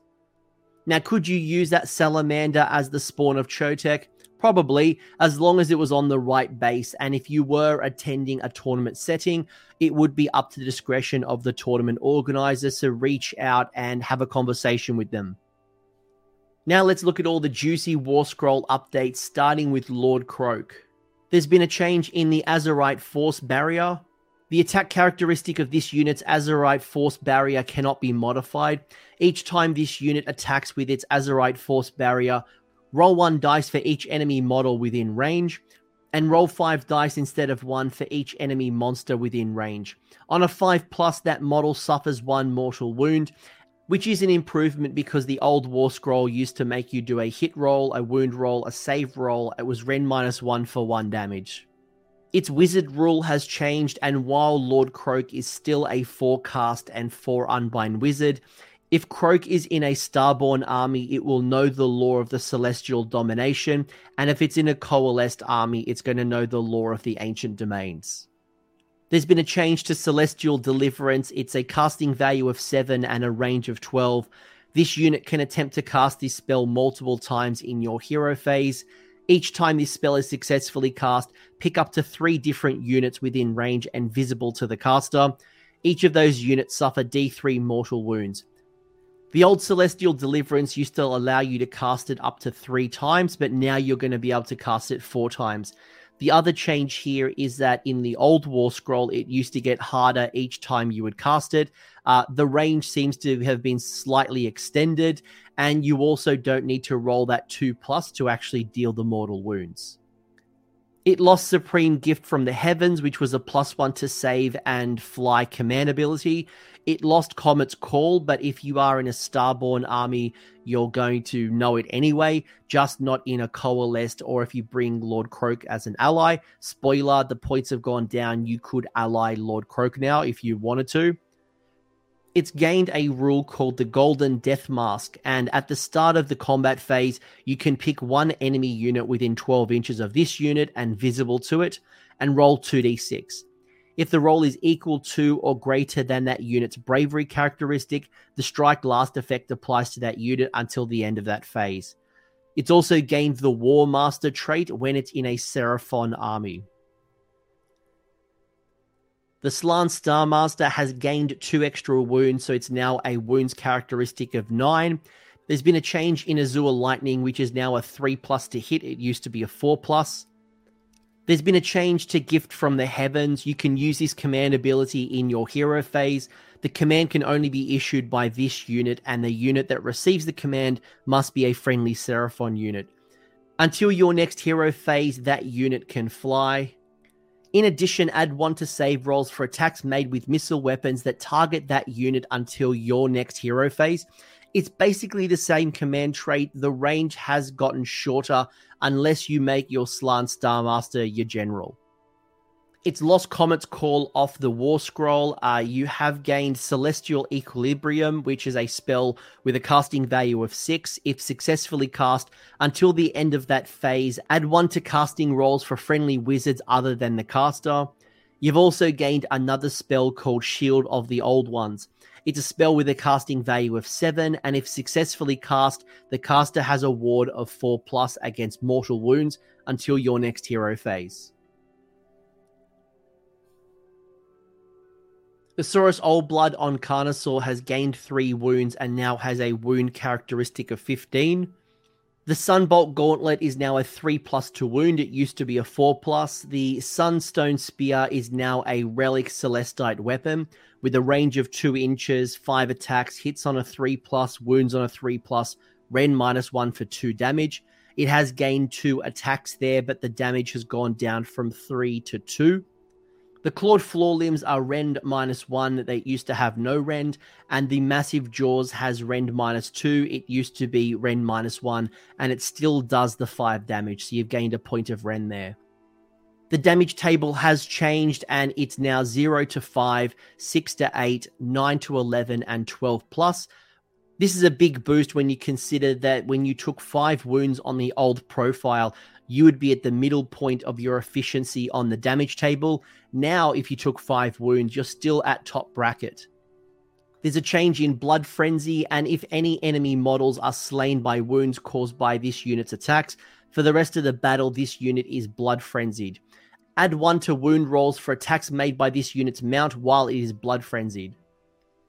Now, could you use that Salamander as the Spawn of Chotec? Probably, as long as it was on the right base, and if you were attending a tournament setting, it would be up to the discretion of the tournament organizer, so reach out and have a conversation with them. Now let's look at all the juicy War Scroll updates, starting with Lord Croak. There's been a change in the Azurite Force Barrier. The attack characteristic of this unit's Azurite Force Barrier cannot be modified. Each time this unit attacks with its Azurite Force Barrier, roll one dice for each enemy model within range, and roll five dice instead of one for each enemy monster within range. On a five plus, that model suffers one mortal wound, which is an improvement because the old War Scroll used to make you do a hit roll, a wound roll, a save roll. It was Ren minus one for one damage. Its wizard rule has changed, and while Lord Croak is still a four-cast and four-unbind wizard, if Croak is in a Starborn army, it will know the Lore of the Celestial Domination, and if it's in a Coalesced army, it's going to know the Lore of the Ancient Domains. There's been a change to Celestial Deliverance. It's a casting value of seven and a range of twelve. This unit can attempt to cast this spell multiple times in your hero phase. Each time this spell is successfully cast, pick up to three different units within range and visible to the caster. Each of those units suffer D three mortal wounds. The old Celestial Deliverance used to allow you to cast it up to three times, but now you're going to be able to cast it four times. The other change here is that in the old War Scroll, it used to get harder each time you would cast it. Uh, the range seems to have been slightly extended, and you also don't need to roll that two plus to actually deal the mortal wounds. It lost Supreme Gift from the Heavens, which was a plus one to save and fly command ability. It lost Comet's Call, but if you are in a Starborn army, you're going to know it anyway, just not in a Coalesced, or if you bring Lord Croak as an ally. Spoiler, the points have gone down. You could ally Lord Croak now if you wanted to. It's gained a rule called the Golden Death Mask, and at the start of the combat phase, you can pick one enemy unit within twelve inches of this unit and visible to it, and roll two d six. If the roll is equal to or greater than that unit's bravery characteristic, the strike last effect applies to that unit until the end of that phase. It's also gained the War Master trait when it's in a Seraphon army. The Slaan Star Master has gained two extra wounds, so it's now a wounds characteristic of nine. There's been a change in Azure Lightning, which is now a three plus to hit. It used to be a four plus. There's been a change to Gift from the Heavens. You can use this command ability in your hero phase. The command can only be issued by this unit, and the unit that receives the command must be a friendly Seraphon unit. Until your next hero phase, that unit can fly. In addition, add one to save rolls for attacks made with missile weapons that target that unit until your next hero phase. It's basically the same command trait. The range has gotten shorter unless you make your Slaan Star Master your general. It's lost Comet's Call off the War Scroll. Uh, you have gained Celestial Equilibrium, which is a spell with a casting value of six. If successfully cast, until the end of that phase, add one to casting rolls for friendly wizards other than the caster. You've also gained another spell called Shield of the Old Ones. It's a spell with a casting value of seven, and if successfully cast, the caster has a ward of four plus against mortal wounds until your next hero phase. The Saurus Old Blood on Carnosaur has gained three wounds and now has a wound characteristic of fifteen. The Sunbolt Gauntlet is now a three plus to wound. It used to be a four plus. The Sunstone Spear is now a Relic Celestite weapon with a range of two inches, five attacks, hits on a three plus, wounds on a three plus, Ren minus one for two damage. It has gained two attacks there, but the damage has gone down from three to two. The clawed forelimbs are rend minus one. They used to have no rend. And the massive jaws has rend minus two. It used to be rend minus one. And it still does the five damage. So you've gained a point of rend there. The damage table has changed. And it's now zero to five, six to eight, nine to eleven, and twelve plus. This is a big boost when you consider that when you took five wounds on the old profile, you would be at the middle point of your efficiency on the damage table. Now, if you took five wounds, you're still at top bracket. There's a change in Blood Frenzy, and if any enemy models are slain by wounds caused by this unit's attacks, for the rest of the battle, this unit is Blood Frenzied. Add one to wound rolls for attacks made by this unit's mount while it is Blood Frenzied.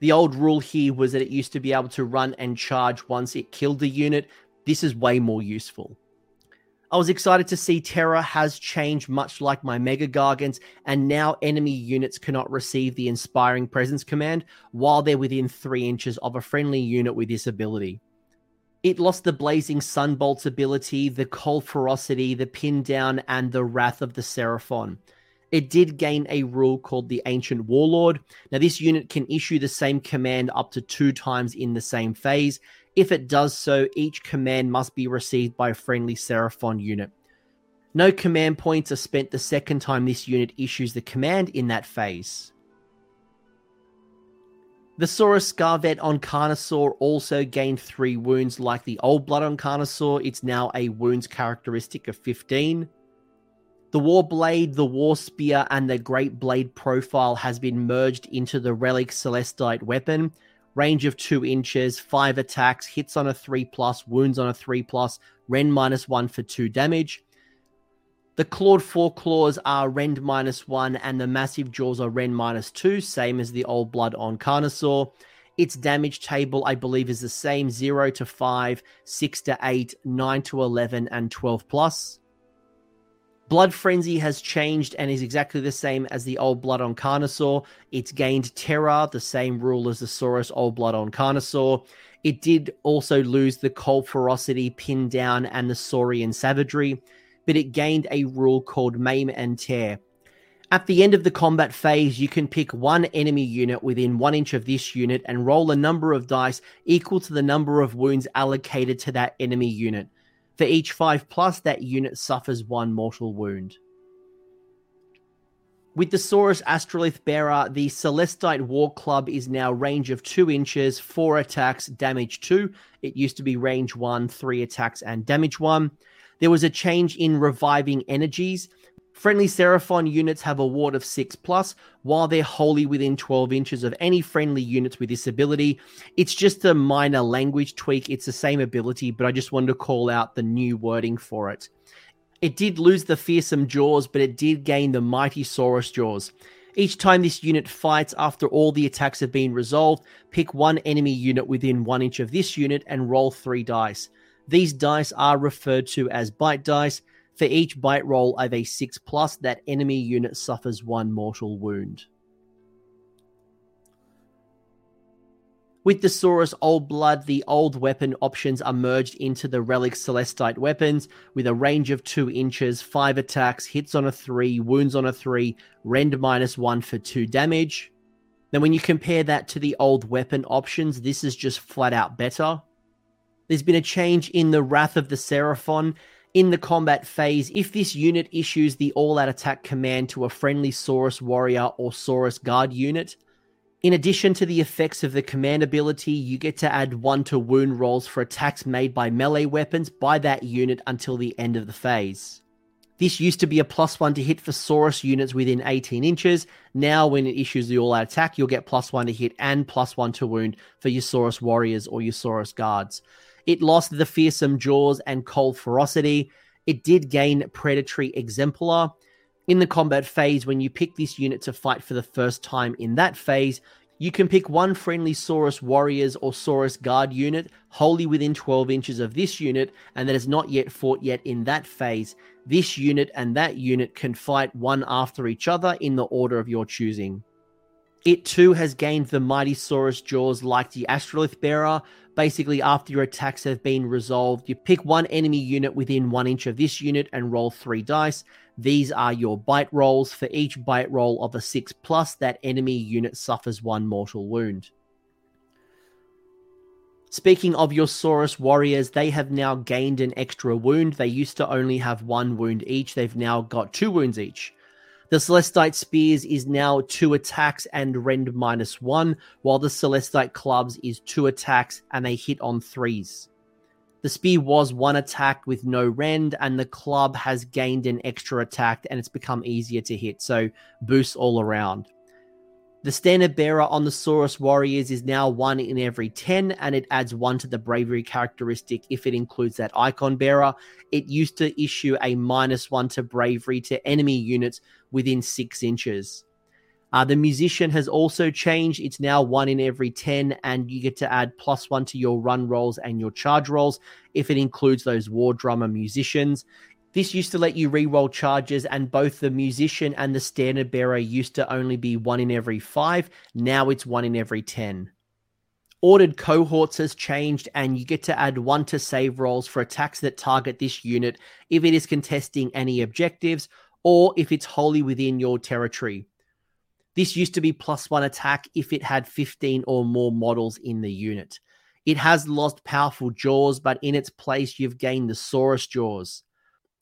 The old rule here was that it used to be able to run and charge once it killed the unit. This is way more useful. I was excited to see Terra has changed much like my Mega Gargants, and now enemy units cannot receive the Inspiring Presence command while they're within three inches of a friendly unit with this ability. It lost the Blazing Sunbolt's ability, the Cold Ferocity, the Pin Down, and the Wrath of the Seraphon. it did gain a rule called the Ancient Warlord. Now, this unit can issue the same command up to two times in the same phase. If it does so, each command must be received by a friendly Seraphon unit. No command points are spent the second time this unit issues the command in that phase. The Saurus Scarvet on Carnosaur also gained three wounds like the old blood on Carnosaur. It's now a wounds characteristic of fifteen. The War Blade, the War Spear, and the Great Blade profile has been merged into the Relic Celestite weapon. Range of two inches, five attacks, hits on a three plus, wounds on a three plus, rend minus one for two damage. The clawed foreclaws are rend minus one and the massive jaws are rend minus two, same as the old blood on Carnosaur. Its damage table, I believe, is the same, zero to five, six to eight, nine to eleven, and twelve plus. Blood Frenzy has changed and is exactly the same as the old blood on Carnosaur. It's gained Terror, the same rule as the Saurus old blood on Carnosaur. It did also lose the Cold Ferocity, Pin Down, and the Saurian Savagery, but it gained a rule called Maim and Tear. At the end of the combat phase, you can pick one enemy unit within one inch of this unit and roll a number of dice equal to the number of wounds allocated to that enemy unit. For each five plus, that unit suffers one mortal wound. With the Saurus Astrolith Bearer, the Celestite War Club is now range of two inches, four attacks, damage two. It used to be range one, three attacks, and damage one. There was a change in reviving energies. Friendly Seraphon units have a ward of six plus, while they're wholly within twelve inches of any friendly units with this ability. It's just a minor language tweak. It's the same ability, but I just wanted to call out the new wording for it. It did lose the Fearsome Jaws, but it did gain the Mighty Saurus Jaws. Each time this unit fights, after all the attacks have been resolved, pick one enemy unit within one inch of this unit and roll three dice. These dice are referred to as bite dice. For each bite roll of a six plus, that enemy unit suffers one mortal wound. With the Saurus Old Blood, the old weapon options are merged into the Relic Celestite weapons with a range of two inches, five attacks, hits on a three, wounds on a three, rend minus one for two damage. Now when you compare that to the old weapon options, this is just flat out better. There's been a change in the Wrath of the Seraphon. In the combat phase, if this unit issues the all-out attack command to a friendly Saurus Warrior or Saurus Guard unit, in addition to the effects of the command ability, you get to add one to wound rolls for attacks made by melee weapons by that unit until the end of the phase. This used to be a plus one to hit for Saurus units within eighteen inches. Now when it issues the all-out attack, you'll get plus one to hit and plus one to wound for your Saurus Warriors or your Saurus Guards. It lost the Fearsome Jaws and Cold Ferocity. It did gain Predatory Exemplar. In the combat phase, when you pick this unit to fight for the first time in that phase, you can pick one friendly Saurus Warriors or Saurus Guard unit wholly within twelve inches of this unit and that has not yet fought yet in that phase. This unit and that unit can fight one after each other in the order of your choosing. It too has gained the Mighty Saurus Jaws like the Astrolith Bearer. Basically, after your attacks have been resolved, you pick one enemy unit within one inch of this unit and roll three dice. These are your bite rolls. For each bite roll of a six plus, that enemy unit suffers one mortal wound. Speaking of your Saurus Warriors, they have now gained an extra wound. They used to only have one wound each. They've now got two wounds each. The Celestite Spears is now two attacks and rend minus one, while the Celestite Clubs is two attacks and they hit on threes. The Spear was one attack with no rend, and the Club has gained an extra attack and it's become easier to hit, so boosts all around. The Standard Bearer on the Saurus Warriors is now one in every ten, and it adds one to the Bravery characteristic if it includes that Icon Bearer. It used to issue a minus one to Bravery to enemy units within six inches. Uh, the Musician has also changed. It's now one in every ten, and you get to add plus one to your run rolls and your charge rolls if it includes those War Drummer Musicians. This used to let you re-roll charges, and both the Musician and the Standard Bearer used to only be one in every five. Now it's one in every ten. Ordered Cohorts has changed, and you get to add one to save rolls for attacks that target this unit if it is contesting any objectives, or if it's wholly within your territory. This used to be plus one attack if it had fifteen or more models in the unit. It has lost powerful jaws, but in its place, you've gained the Saurus jaws.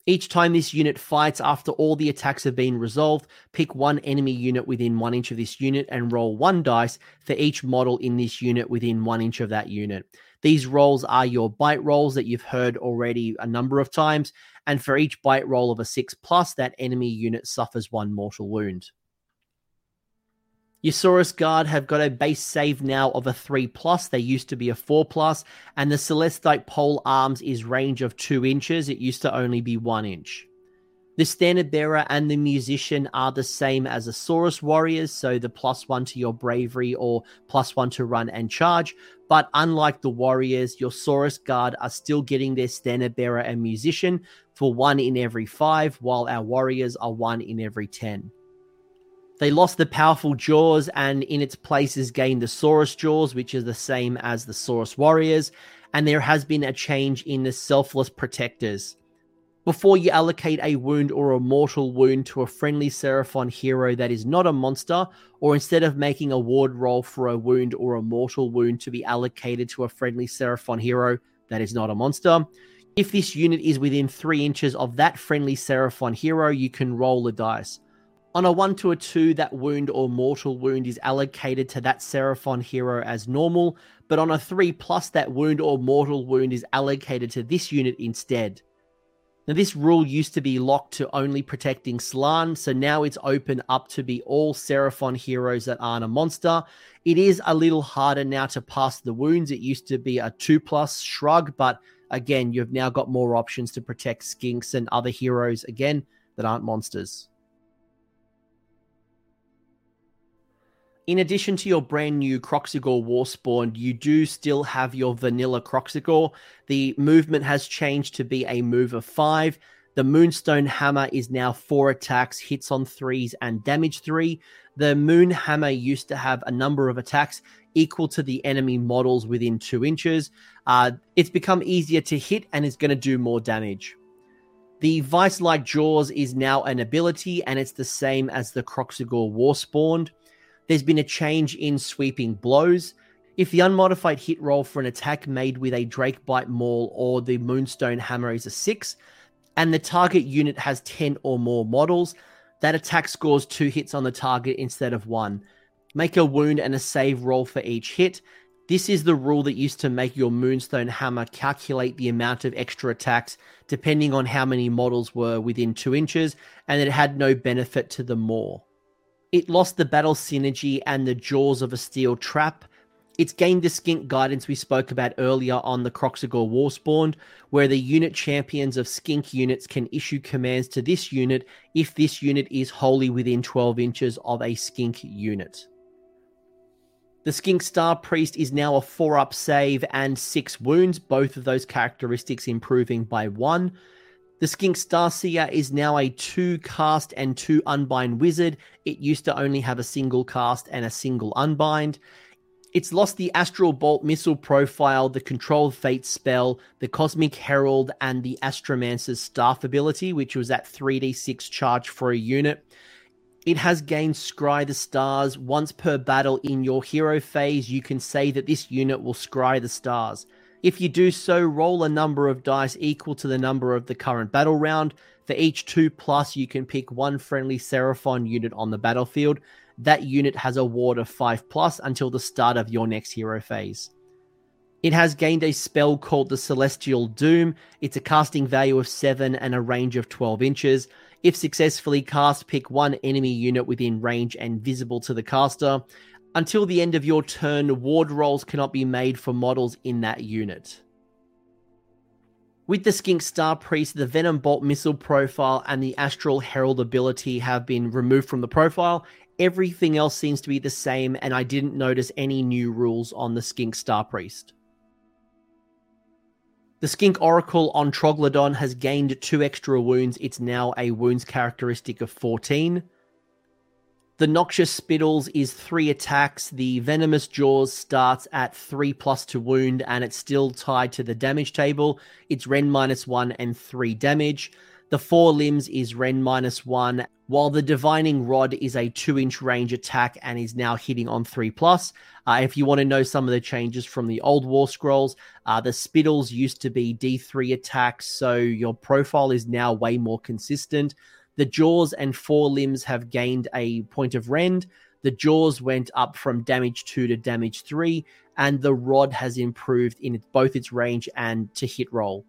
Each time this unit fights, after all the attacks have been resolved, pick one enemy unit within one inch of this unit and roll one dice for each model in this unit within one inch of that unit. These rolls are your bite rolls that you've heard already a number of times, and for each bite roll of a six plus, that enemy unit suffers one mortal wound. Your Saurus Guard have got a base save now of a three plus. They used to be a four plus. And the Celestite Pole Arms is range of two inches. It used to only be one inch. The Standard Bearer and the Musician are the same as the Saurus Warriors, so the plus one to your Bravery or plus one to Run and Charge. But unlike the Warriors, your Saurus Guard are still getting their Standard Bearer and Musician for one in every five, while our Warriors are one in every ten. They lost the powerful jaws and in its place is gained the Saurus jaws, which is the same as the Saurus Warriors. And there has been a change in the selfless protectors. Before you allocate a wound or a mortal wound to a friendly Seraphon hero that is not a monster, or instead of making a ward roll for a wound or a mortal wound to be allocated to a friendly Seraphon hero that is not a monster, if this unit is within three inches of that friendly Seraphon hero, you can roll the dice. On a one to a two, that wound or mortal wound is allocated to that Seraphon hero as normal, but on a three plus, that wound or mortal wound is allocated to this unit instead. Now, this rule used to be locked to only protecting Slaan, so now it's open up to be all Seraphon heroes that aren't a monster. It is a little harder now to pass the wounds. It used to be a two plus shrug, but again, you've now got more options to protect Skinks and other heroes, again, that aren't monsters. In addition to your brand new Kroxigor Warspawn, you do still have your vanilla Kroxigor. The movement has changed to be a move of five. The Moonstone Hammer is now four attacks, hits on threes and damage three. The Moon Hammer used to have a number of attacks equal to the enemy models within two inches. Uh, it's become easier to hit and is going to do more damage. The Vice-like Jaws is now an ability and it's the same as the Kroxigor Warspawn. There's been a change in sweeping blows. If the unmodified hit roll for an attack made with a Drake Bite Maul or the Moonstone Hammer is a six, and the target unit has ten or more models, that attack scores two hits on the target instead of one. Make a wound and a save roll for each hit. This is the rule that used to make your Moonstone Hammer calculate the amount of extra attacks depending on how many models were within two inches, and it had no benefit to the more. It lost the battle synergy and the jaws of a steel trap. It's gained the skink guidance we spoke about earlier on the Kroxigor Warspawn, where the unit champions of skink units can issue commands to this unit if this unit is wholly within twelve inches of a skink unit. The Skink Star Priest is now a four up save and six wounds, both of those characteristics improving by one. The Skink Starseer is now a two cast and two unbind wizard. It used to only have a single cast and a single unbind. It's lost the Astral Bolt Missile Profile, the Controlled Fate spell, the Cosmic Herald, and the Astromancer's Staff ability, which was at three d six charge for a unit. It has gained Scry the Stars. Once per battle in your hero phase, you can say that this unit will Scry the Stars. If you do so, roll a number of dice equal to the number of the current battle round. For each two plus, you can pick one friendly Seraphon unit on the battlefield. That unit has a ward of five plus until the start of your next hero phase. It has gained a spell called the Celestial Doom. It's a casting value of seven and a range of twelve inches. If successfully cast, pick one enemy unit within range and visible to the caster. Until the end of your turn, ward rolls cannot be made for models in that unit. With the Skink Star Priest, the Venom Bolt Missile Profile and the Astral Herald ability have been removed from the profile. Everything else seems to be the same, and I didn't notice any new rules on the Skink Star Priest. The Skink Oracle on Troglodon has gained two extra wounds. It's now a wounds characteristic of fourteen. The Noxious Spittles is three attacks. The Venomous Jaws starts at three plus to wound, and it's still tied to the damage table. It's Ren minus one and three damage. The Four Limbs is Ren minus one, while the Divining Rod is a two-inch range attack and is now hitting on three plus. Uh, if you want to know some of the changes from the old War Scrolls, uh, the Spittles used to be D three attacks, so your profile is now way more consistent. The Jaws and Four Limbs have gained a point of rend. The Jaws went up from damage two to damage three, and the Rod has improved in both its range and to hit roll.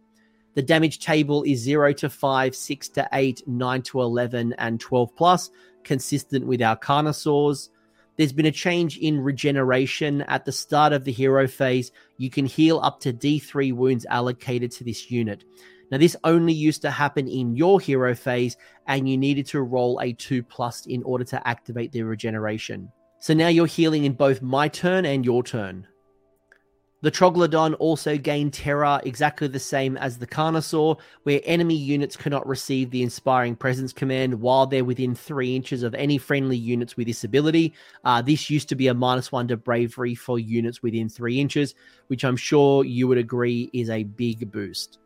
The damage table is zero to five, six to eight, nine to eleven, and twelve plus, consistent with our Carnosaurs. There's been a change in regeneration. At the start of the hero phase, you can heal up to D three wounds allocated to this unit. Now, this only used to happen in your hero phase, and you needed to roll a two plus in order to activate the regeneration. So now you're healing in both my turn and your turn. The Troglodon also gained Terror, exactly the same as the Carnosaur, where enemy units cannot receive the Inspiring Presence command while they're within three inches of any friendly units with this ability. Uh, this used to be a minus one to Bravery for units within three inches, which I'm sure you would agree is a big boost.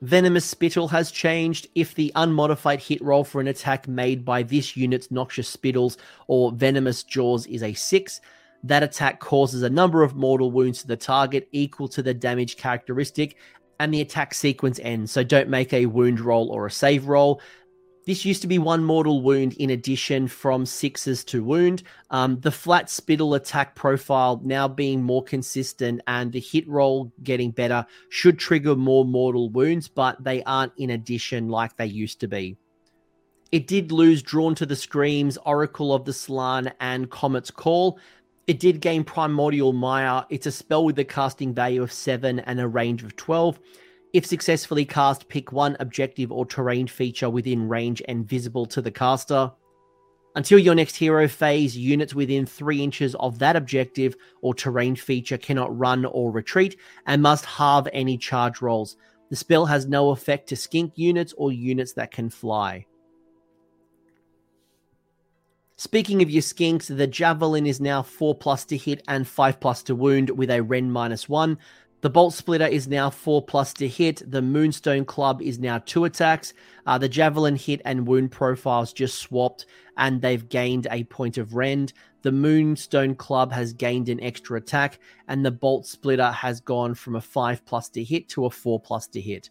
Venomous Spittle has changed. If the unmodified hit roll for an attack made by this unit's Noxious Spittles or Venomous Jaws is a six, that attack causes a number of mortal wounds to the target equal to the damage characteristic, and the attack sequence ends, so don't make a wound roll or a save roll. This used to be one mortal wound in addition from sixes to wound. Um, the flat spittle attack profile now being more consistent and the hit roll getting better should trigger more mortal wounds, but they aren't in addition like they used to be. It did lose Drawn to the Screams, Oracle of the Slaan, and Comet's Call. It did gain Primordial Mire. It's a spell with a casting value of seven and a range of twelve. If successfully cast, pick one objective or terrain feature within range and visible to the caster. Until your next hero phase, units within three inches of that objective or terrain feature cannot run or retreat and must halve any charge rolls. The spell has no effect to skink units or units that can fly. Speaking of your skinks, the Javelin is now four plus to hit and five plus to wound with a Ren minus one. The Bolt Splitter is now four plus to hit. The Moonstone Club is now two attacks. Uh, the Javelin hit and wound profiles just swapped and they've gained a point of rend. The Moonstone Club has gained an extra attack and the Bolt Splitter has gone from a five plus to hit to a four plus to hit.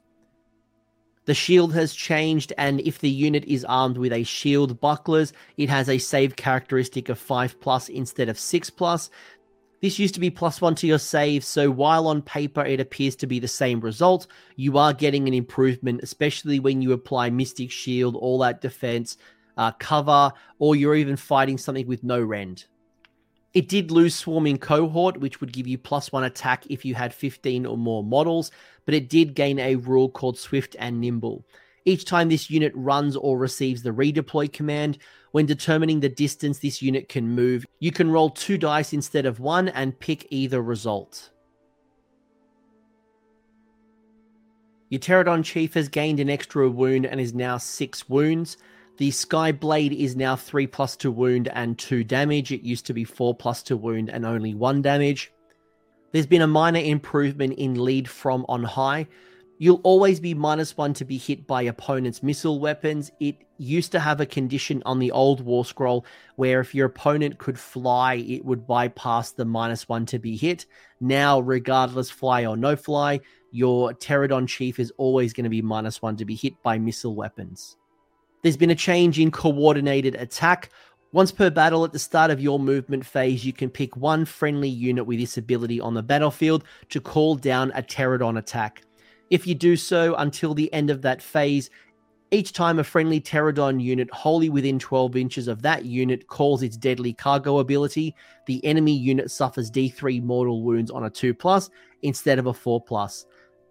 The shield has changed, and if the unit is armed with a shield bucklers, it has a save characteristic of five plus instead of six plus. This used to be plus one to your save, so while on paper it appears to be the same result, you are getting an improvement, especially when you apply Mystic Shield, All Out Defense, uh, Cover, or you're even fighting something with no rend. It did lose Swarming Cohort, which would give you plus one attack if you had fifteen or more models, but it did gain a rule called Swift and Nimble. Each time this unit runs or receives the redeploy command, when determining the distance this unit can move, you can roll two dice instead of one and pick either result. Your Terradon Chief has gained an extra wound and is now six wounds. The Skyblade is now three plus to wound and two damage. It used to be four plus to wound and only one damage. There's been a minor improvement in Lead from on High. You'll always be minus one to be hit by opponent's missile weapons. It used to have a condition on the old War Scroll where if your opponent could fly, it would bypass the minus one to be hit. Now, regardless fly or no fly, your Terradon Chief is always going to be minus one to be hit by missile weapons. There's been a change in coordinated attack. Once per battle at the start of your movement phase, you can pick one friendly unit with this ability on the battlefield to call down a Terradon attack. If you do so until the end of that phase, each time a friendly Terradon unit wholly within twelve inches of that unit calls its Deadly Cargo ability, the enemy unit suffers D three mortal wounds on a two plus instead of a four plus.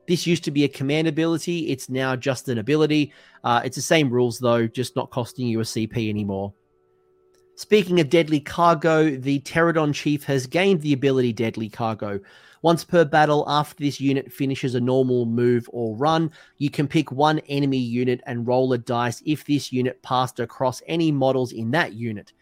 This used to be a command ability. It's now just an ability. Uh, it's the same rules, though, just not costing you a C P anymore. Speaking of Deadly Cargo, the Terradon Chief has gained the ability Deadly Cargo. Once per battle, after this unit finishes a normal move or run, you can pick one enemy unit and roll a dice if this unit passed across any models in that unit.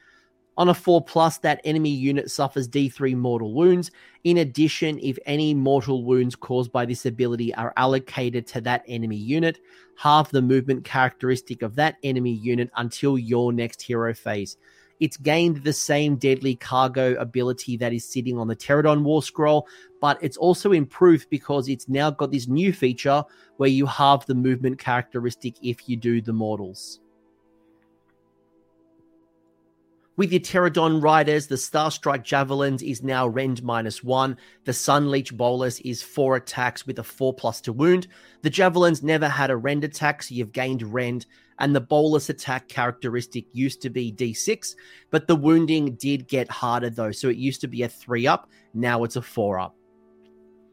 On a four plus, that enemy unit suffers D three mortal wounds. In addition, if any mortal wounds caused by this ability are allocated to that enemy unit, half the movement characteristic of that enemy unit until your next hero phase. It's gained the same deadly cargo ability that is sitting on the Terradon War Scroll, but it's also improved because it's now got this new feature where you halve the movement characteristic if you do the mortals. With your Terradon Riders, the Starstrike Javelins is now Rend minus one. The Sunleech Bolus is four attacks with a four plus to wound. The Javelins never had a Rend attack, so you've gained Rend. And the Bolus attack characteristic used to be D six, but the wounding did get harder though. So it used to be a three up, now it's a four up.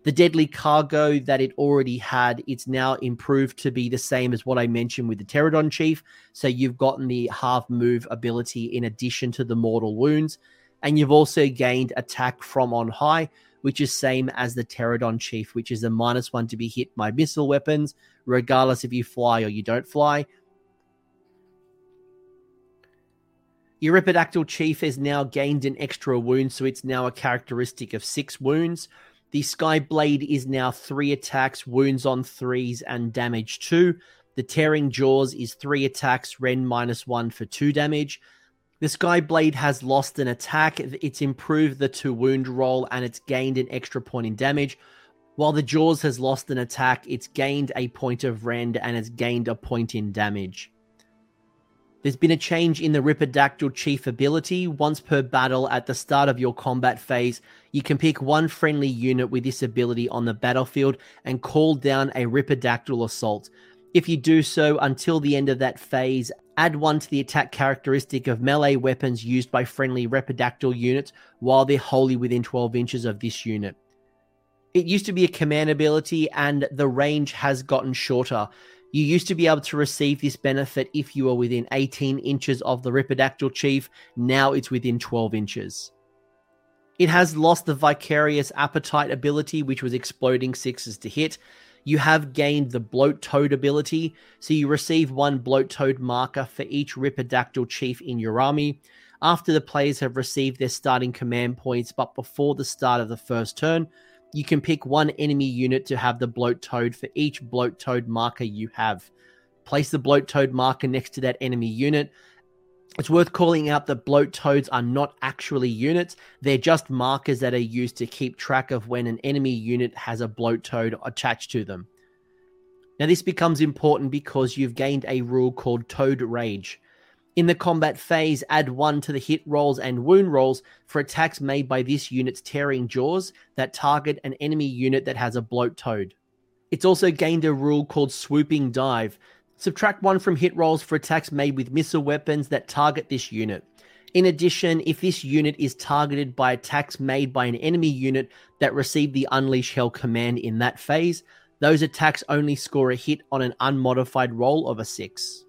The deadly cargo that it already had, it's now improved to be the same as what I mentioned with the Terradon Chief. So you've gotten the half move ability in addition to the mortal wounds. And you've also gained attack from on high, which is same as the Terradon Chief, which is a minus one to be hit by missile weapons, regardless if you fly or you don't fly. Your Ripperdactyl Chief has now gained an extra wound, so it's now a characteristic of six wounds. The Skyblade is now three attacks, wounds on threes, and damage two. The Tearing Jaws is three attacks, rend minus one for two damage. The Skyblade has lost an attack, it's improved the two wound roll, and it's gained an extra point in damage. While the Jaws has lost an attack, it's gained a point of rend, and it's gained a point in damage. There's been a change in the Ripperdactyl Chief ability. Once per battle at the start of your combat phase, you can pick one friendly unit with this ability on the battlefield and call down a Ripperdactyl Assault. If you do so until the end of that phase, add one to the attack characteristic of melee weapons used by friendly Ripperdactyl units while they're wholly within twelve inches of this unit. It used to be a command ability and the range has gotten shorter. You used to be able to receive this benefit if you were within eighteen inches of the Ripperdactyl Chief. Now it's within twelve inches. It has lost the Vicarious Appetite ability, which was exploding sixes to hit. You have gained the Bloat Toad ability, so you receive one Bloat Toad marker for each Ripperdactyl Chief in your army. After the players have received their starting command points, but before the start of the first turn, you can pick one enemy unit to have the Bloat Toad for each Bloat Toad marker you have. Place the Bloat Toad marker next to that enemy unit. It's worth calling out that Bloat Toads are not actually units. They're just markers that are used to keep track of when an enemy unit has a Bloat Toad attached to them. Now this becomes important because you've gained a rule called Toad Rage. In the combat phase, add one to the hit rolls and wound rolls for attacks made by this unit's Tearing Jaws that target an enemy unit that has a Bloat Toad. It's also gained a rule called Swooping Dive. Subtract one from hit rolls for attacks made with missile weapons that target this unit. In addition, if this unit is targeted by attacks made by an enemy unit that received the Unleash Hell command in that phase, those attacks only score a hit on an unmodified roll of a six.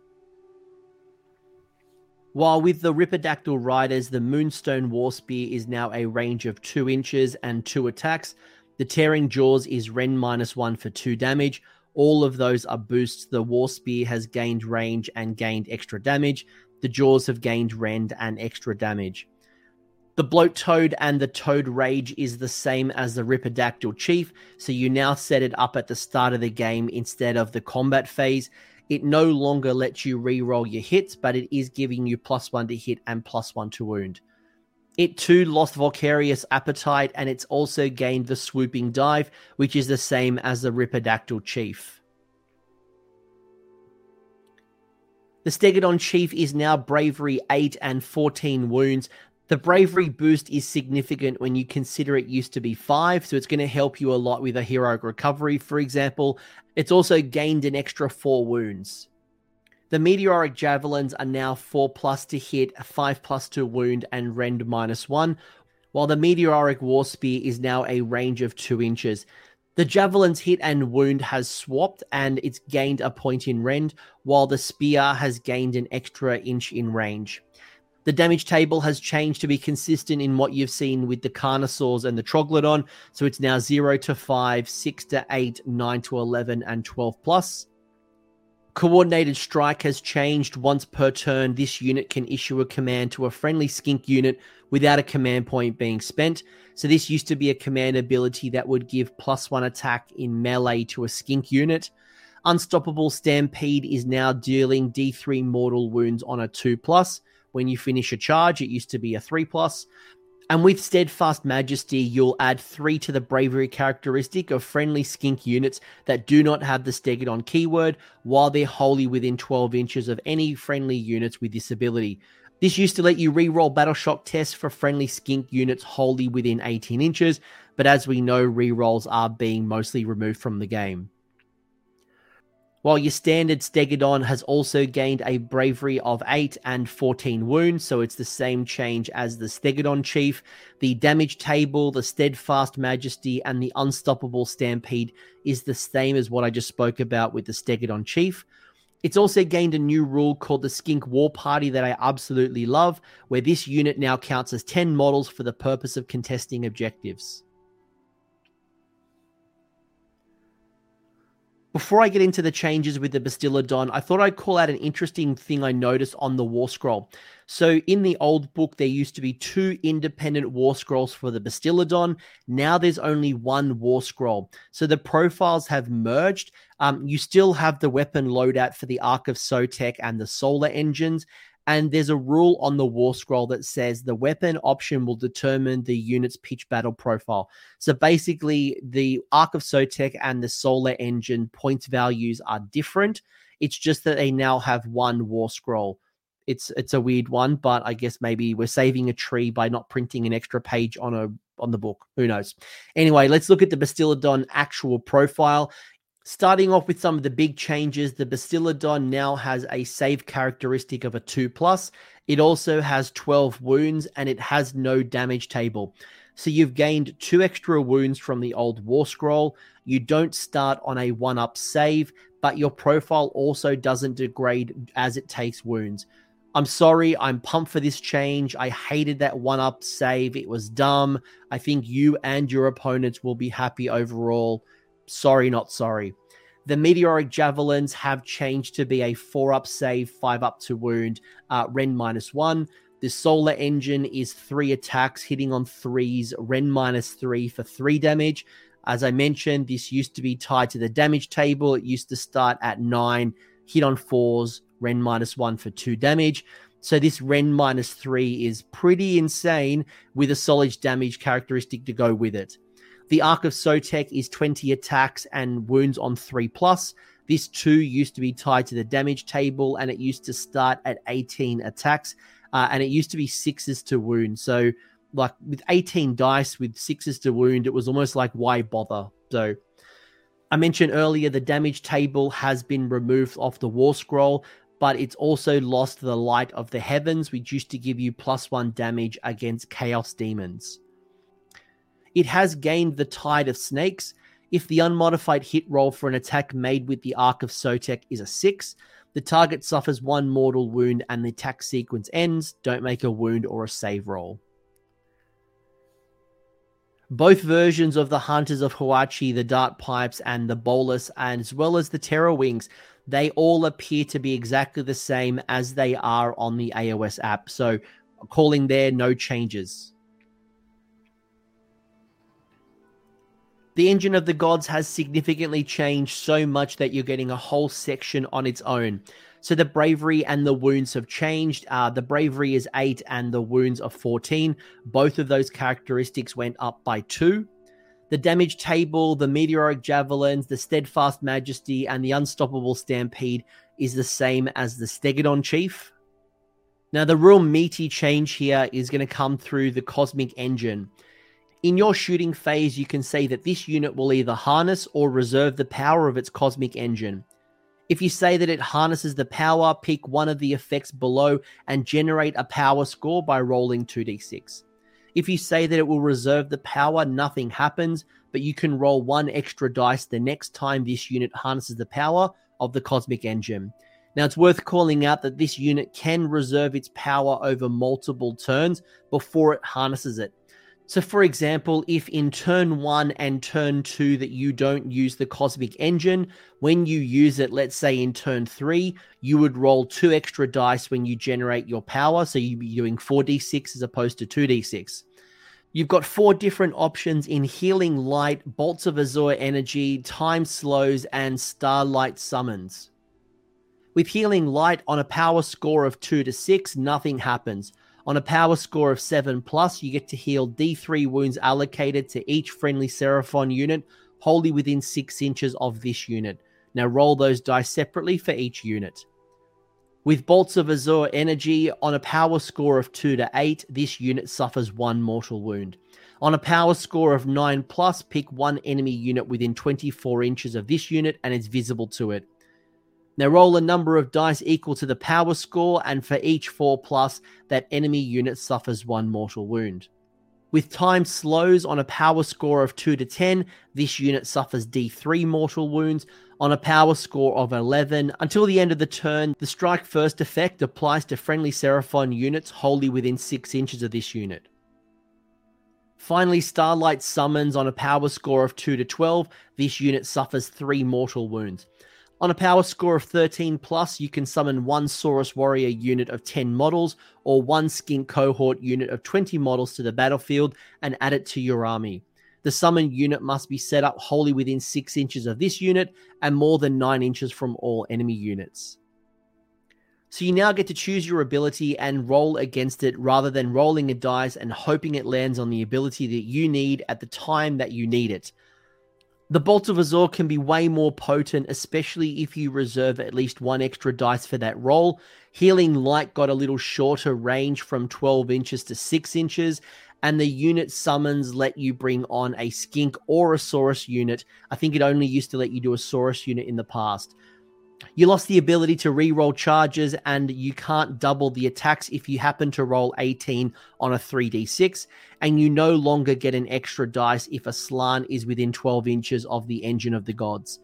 While with the Ripperdactyl Riders, the Moonstone War Spear is now a range of two inches and two attacks. The Tearing Jaws is rend minus one for two damage. All of those are boosts. The War Spear has gained range and gained extra damage. The Jaws have gained rend and extra damage. The Bloat Toad and the Toad Rage is the same as the Ripperdactyl Chief, so you now set it up at the start of the game instead of the combat phase. It no longer lets you re-roll your hits, but it is giving you plus one to hit and plus one to wound. It too lost Vicarious Appetite, and it's also gained the Swooping Dive, which is the same as the Ripperdactyl Chief. The Stegadon Chief is now Bravery eight and fourteen wounds. The Bravery boost is significant when you consider it used to be five, so it's going to help you a lot with a heroic recovery, for example. It's also gained an extra four wounds. The Meteoric Javelins are now four plus to hit, five plus to wound, and rend minus one, while the Meteoric War Spear is now a range of two inches. The Javelin's hit and wound has swapped, and it's gained a point in rend, while the Spear has gained an extra inch in range. The damage table has changed to be consistent in what you've seen with the Carnosaurs and the Troglodon, so it's now zero to five, six to eight, nine to eleven, and twelve plus. Coordinated Strike has changed. Once per turn, this unit can issue a command to a friendly Skink unit without a command point being spent. So this used to be a command ability that would give plus one attack in melee to a Skink unit. Unstoppable Stampede is now dealing D three mortal wounds on a two plus. When you finish a charge, it used to be a three plus. And with Steadfast Majesty, you'll add three to the bravery characteristic of friendly Skink units that do not have the Stegadon keyword while they're wholly within twelve inches of any friendly units with this ability. This used to let you reroll battle shock tests for friendly Skink units wholly within eighteen inches, but as we know, rerolls are being mostly removed from the game. While your standard Stegadon has also gained a bravery of eight and fourteen wounds, so it's the same change as the Stegadon Chief, the damage table, the Steadfast Majesty, and the Unstoppable Stampede is the same as what I just spoke about with the Stegadon Chief. It's also gained a new rule called the Skink War Party that I absolutely love, where this unit now counts as ten models for the purpose of contesting objectives. Before I get into the changes with the Bastiladon, I thought I'd call out an interesting thing I noticed on the War Scroll. So in the old book, there used to be two independent War Scrolls for the Bastiladon. Now there's only one War Scroll. So the profiles have merged. Um, you still have the weapon loadout for the Ark of Sotek and the Solar Engines. And there's a rule on the War Scroll that says the weapon option will determine the unit's pitch battle profile. So basically, the Ark of Sotek and the Solar Engine points values are different. It's just that they now have one War Scroll. It's it's a weird one, but I guess maybe we're saving a tree by not printing an extra page on a on the book. Who knows? Anyway, let's look at the Bastiladon actual profile. Starting off with some of the big changes, the Bastiladon now has a save characteristic of a two plus. It also has twelve wounds and it has no damage table. So you've gained two extra wounds from the old War Scroll. You don't start on a one up save, but your profile also doesn't degrade as it takes wounds. I'm sorry, I'm pumped for this change. I hated that one up save. It was dumb. I think you and your opponents will be happy overall. Sorry, not sorry. The Meteoric Javelins have changed to be a four up save, five up to wound, uh, Ren minus one. The Solar Engine is three attacks, hitting on threes, Ren minus three for three damage. As I mentioned, this used to be tied to the damage table. It used to start at nine, hit on fours, Ren minus one for two damage. So this Ren minus three is pretty insane with a solid damage characteristic to go with it. The Ark of Sotek is twenty attacks and wounds on three plus. This too used to be tied to the damage table and it used to start at eighteen attacks uh, and it used to be sixes to wound. So like with eighteen dice with sixes to wound, it was almost like why bother? So I mentioned earlier the damage table has been removed off the War Scroll, but it's also lost the Light of the Heavens, which used to give you plus one damage against Chaos Demons. It has gained the Tide of Snakes. If the unmodified hit roll for an attack made with the Ark of Sotek is a six, the target suffers one mortal wound and the attack sequence ends. Don't make a wound or a save roll. Both versions of the Hunters of Huanchi, the Dart Pipes and the Bolus, as well as the Terror Wings, they all appear to be exactly the same as they are on the A O S app. So calling there, no changes. The Engine of the Gods has significantly changed so much that you're getting a whole section on its own. So the bravery and the wounds have changed. Uh, the bravery is eight and the wounds are fourteen. Both of those characteristics went up by two. The damage table, the Meteoric Javelins, the Steadfast Majesty, and the Unstoppable Stampede is the same as the Stegadon Chief. Now the real meaty change here is going to come through the Cosmic Engine. In your shooting phase, you can say that this unit will either harness or reserve the power of its Cosmic Engine. If you say that it harnesses the power, pick one of the effects below and generate a power score by rolling two d six. If you say that it will reserve the power, nothing happens, but you can roll one extra dice the next time this unit harnesses the power of the Cosmic Engine. Now, it's worth calling out that this unit can reserve its power over multiple turns before it harnesses it. So for example, if in turn one and turn two that you don't use the Cosmic Engine, when you use it, let's say in turn three, you would roll two extra dice when you generate your power. So you'd be doing four d six as opposed to two d six. You've got four different options in Healing Light, Bolts of Azyr Energy, Time Slows, and Starlight Summons. With Healing Light, on a power score of two to six, nothing happens. On a power score of seven plus, you get to heal d three wounds allocated to each friendly Seraphon unit, wholly within six inches of this unit. Now roll those dice separately for each unit. With Bolts of Azyr Energy, on a power score of two to eight, this unit suffers one mortal wound. On a power score of nine plus, pick one enemy unit within twenty-four inches of this unit and it's visible to it. Now roll a number of dice equal to the power score, and for each four plus, that enemy unit suffers one mortal wound. With Time Slows, on a power score of two to ten, this unit suffers d three mortal wounds. On a power score of eleven, until the end of the turn, the Strike First effect applies to friendly Seraphon units wholly within six inches of this unit. Finally, Starlight Summons, on a power score of two to twelve, this unit suffers three mortal wounds. On a power score of thirteen plus, you can summon one Saurus Warrior unit of ten models or one Skink Cohort unit of twenty models to the battlefield and add it to your army. The summoned unit must be set up wholly within six inches of this unit and more than nine inches from all enemy units. So you now get to choose your ability and roll against it rather than rolling a dice and hoping it lands on the ability that you need at the time that you need it. The Bolts of Azyr can be way more potent, especially if you reserve at least one extra dice for that roll. Healing Light got a little shorter range from twelve inches to six inches, and the unit summons let you bring on a Skink or a Saurus unit. I think it only used to let you do a Saurus unit in the past. You lost the ability to reroll charges, and you can't double the attacks if you happen to roll eighteen on a three d six, and you no longer get an extra dice if a Slaan is within twelve inches of the Engine of the Gods.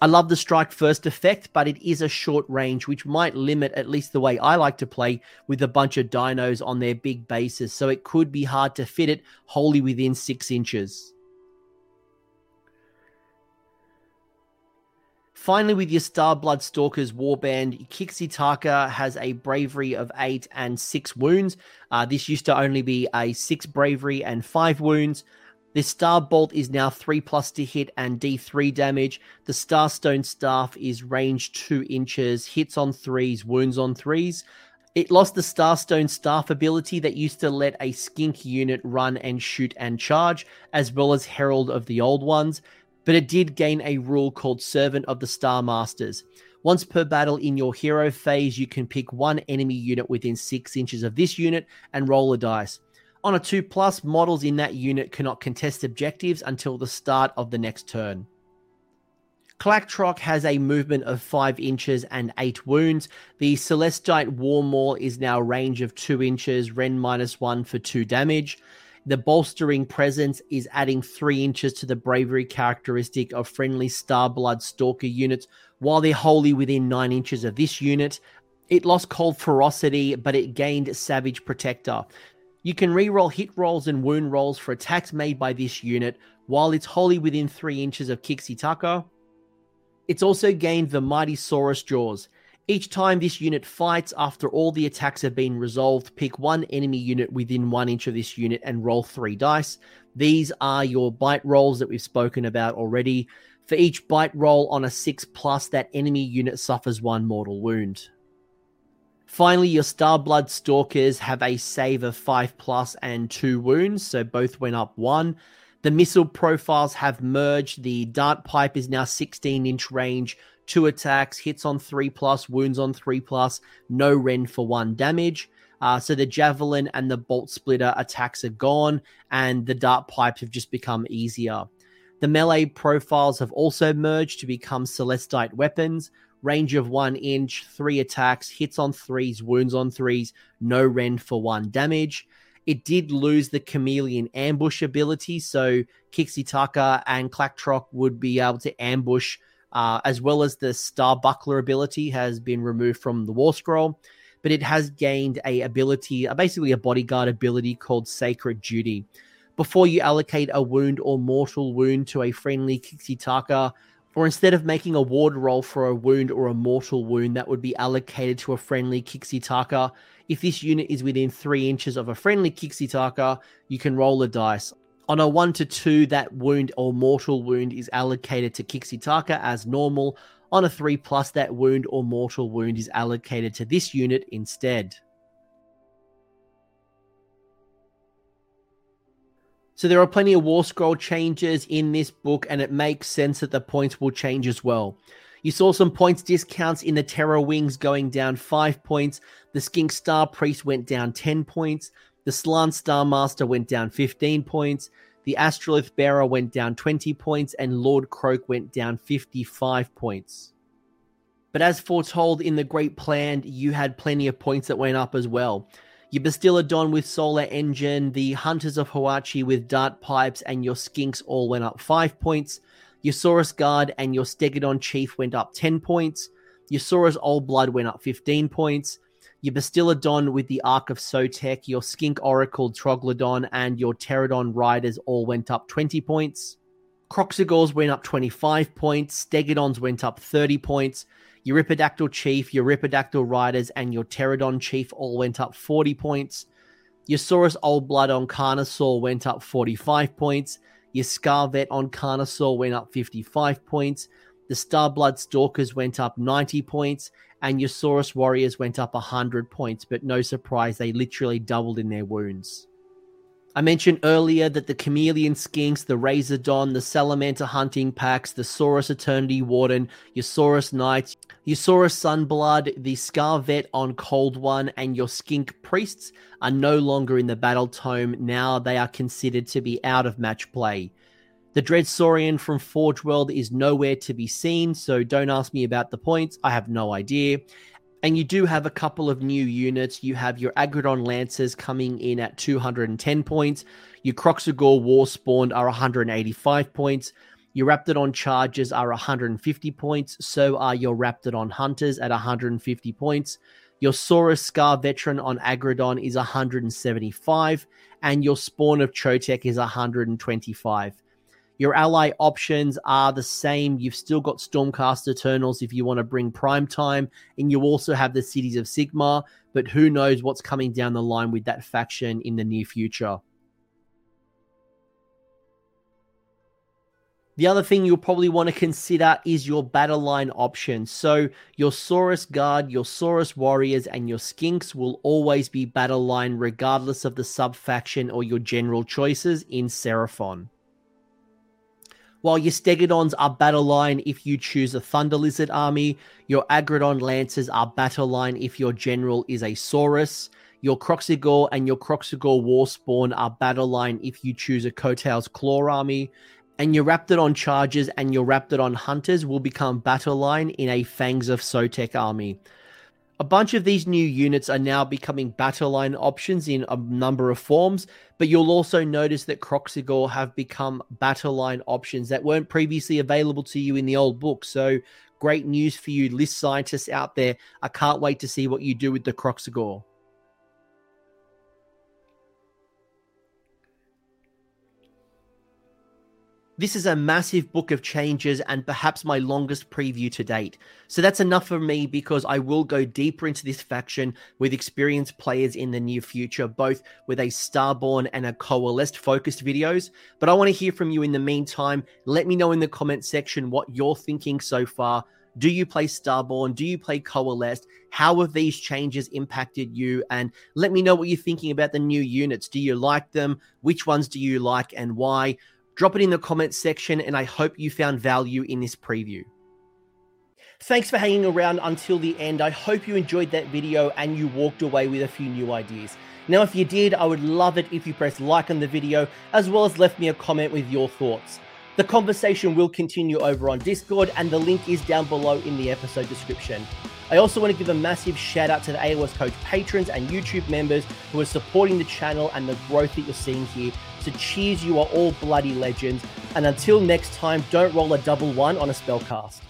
I love the Strike First effect, but it is a short range, which might limit at least the way I like to play with a bunch of dinos on their big bases, so it could be hard to fit it wholly within six inches. Finally, with your Starblood Stalker's Warband, Kixitaka has a bravery of eight and six wounds. Uh, this used to only be a six bravery and five wounds. This Star Bolt is now three plus to hit and d three damage. The Starstone Staff is range two inches, hits on threes, wounds on threes. It lost the Starstone Staff ability that used to let a Skink unit run and shoot and charge, as well as Herald of the Old Ones. But it did gain a rule called Servant of the Star Masters. Once per battle in your hero phase, you can pick one enemy unit within six inches of this unit and roll a dice. On a two plus, models in that unit cannot contest objectives until the start of the next turn. Clacktroc has a movement of five inches and eight wounds. The Celestite War Maul is now range of two inches, Ren minus one for two damage. The Bolstering Presence is adding three inches to the bravery characteristic of friendly Starblood Stalker units while they're wholly within nine inches of this unit. It lost Cold Ferocity, but it gained Savage Protector. You can reroll hit rolls and wound rolls for attacks made by this unit while it's wholly within three inches of Kixitaka. It's also gained the Mighty Saurus Jaws. Each time this unit fights, after all the attacks have been resolved, pick one enemy unit within one inch of this unit and roll three dice. These are your bite rolls that we've spoken about already. For each bite roll on a six plus, that enemy unit suffers one mortal wound. Finally, your Starblood Stalkers have a save of five plus and two wounds, so both went up one. The missile profiles have merged. The Dart Pipe is now sixteen inch range, two attacks, hits on three plus, wounds on three plus, no Ren for one damage. Uh, so the Javelin and the Bolt Splitter attacks are gone, and the Dart Pipes have just become easier. The melee profiles have also merged to become Celestite weapons. Range of one inch, three attacks, hits on threes, wounds on threes, no Ren for one damage. It did lose the Chameleon Ambush ability, so Kixitaka and Clacktroc would be able to ambush, Uh, as well as the Star Buckler ability has been removed from the War Scroll, but it has gained a ability, uh, basically a bodyguard ability called Sacred Duty. before you allocate a wound or mortal wound to a friendly Kixitaka, or instead of making a ward roll for a wound or a mortal wound that would be allocated to a friendly Kixitaka, if this unit is within three inches of a friendly Kixitaka, you can roll a dice. On a one to two, that wound or mortal wound is allocated to Kixitaka as normal. On a three plus, that wound or mortal wound is allocated to this unit instead. So there are plenty of War Scroll changes in this book, and it makes sense that the points will change as well. You saw some points discounts in the Terror Wings going down five points. The Skink Star Priest went down ten points. The Slaan Star Master went down fifteen points. The Astrolith Bearer went down twenty points. And Lord Croak went down fifty-five points. But as foretold in the Great Plan, you had plenty of points that went up as well. Your Bastiladon with Solar Engine, the Hunters of Huanchi with Dart Pipes, and your Skinks all went up five points. Your Saurus Guard and your Stegadon Chief went up ten points. Your Saurus Old Blood went up fifteen points. Your Bastiladon with the Ark of Sotek, your Skink Oracle Troglodon, and your Terradon Riders all went up twenty points. Kroxigors went up twenty-five points. Stegadons went up thirty points. Your Ripperdactyl Chief, your Ripperdactyl Riders, and your Terradon Chief all went up forty points. Your Saurus Old Blood on Carnosaur went up forty-five points. Your Scarvet on Carnosaur went up fifty-five points. The Starblood Stalkers went up ninety points. And your Saurus Warriors went up one hundred points. But no surprise, they literally doubled in their wounds. I mentioned earlier that the Chameleon Skinks, the Razordon, the Salamander Hunting Packs, the Saurus Eternity Warden, your Saurus Knights, your Saurus Sunblood, the Scarvet on Cold One, and your Skink Priests are no longer in the Battle Tome. Now they are considered to be out of match play. The Dreadsaurian from Forge World is nowhere to be seen, so don't ask me about the points. I have no idea. And you do have a couple of new units. You have your Aggradon Lancers coming in at two hundred ten points. Your Kroxigor Warspawn are one hundred eighty-five points. Your Raptadon Chargers are one hundred fifty points. So are your Raptadon Hunters at one hundred fifty points. Your Saurus Scar Veteran on Aggradon is one hundred seventy-five. And your Spawn of Chotec is one hundred twenty-five. Your ally options are the same. You've still got Stormcast Eternals if you want to bring Prime Time, and you also have the Cities of Sigmar, but who knows what's coming down the line with that faction in the near future. The other thing you'll probably want to consider is your battle line options. So your Saurus Guard, your Saurus Warriors, and your Skinks will always be battle line regardless of the sub-faction or your general choices in Seraphon. While your Stegadons are battle line if you choose a Thunder Lizard army, your Aggradon Lancers are battle line if your general is a Saurus, your Kroxigor and your Kroxigor Warspawn are battle line if you choose a Coatl's Claw army, and your Raptadon Chargers and your Raptadon Hunters will become battle line in a Fangs of Sotek army. A bunch of these new units are now becoming battle line options in a number of forms, but you'll also notice that Kroxigor have become battle line options that weren't previously available to you in the old book. So great news for you list scientists out there. I can't wait to see what you do with the Kroxigor. This is a massive book of changes and perhaps my longest preview to date. So that's enough for me because I will go deeper into this faction with experienced players in the near future, both with a Starborn and a Coalesced focused videos. But I want to hear from you in the meantime. Let me know in the comment section what you're thinking so far. Do you play Starborn? Do you play Coalesced? How have these changes impacted you? And let me know what you're thinking about the new units. Do you like them? Which ones do you like and why? Drop it in the comments section, and I hope you found value in this preview. Thanks for hanging around until the end. I hope you enjoyed that video and you walked away with a few new ideas. Now, if you did, I would love it if you pressed like on the video, as well as left me a comment with your thoughts. The conversation will continue over on Discord, and the link is down below in the episode description. I also want to give a massive shout out to the A O S Coach patrons and YouTube members who are supporting the channel and the growth that you're seeing here. So cheers, you are all bloody legends. And until next time, don't roll a double one on a spellcast.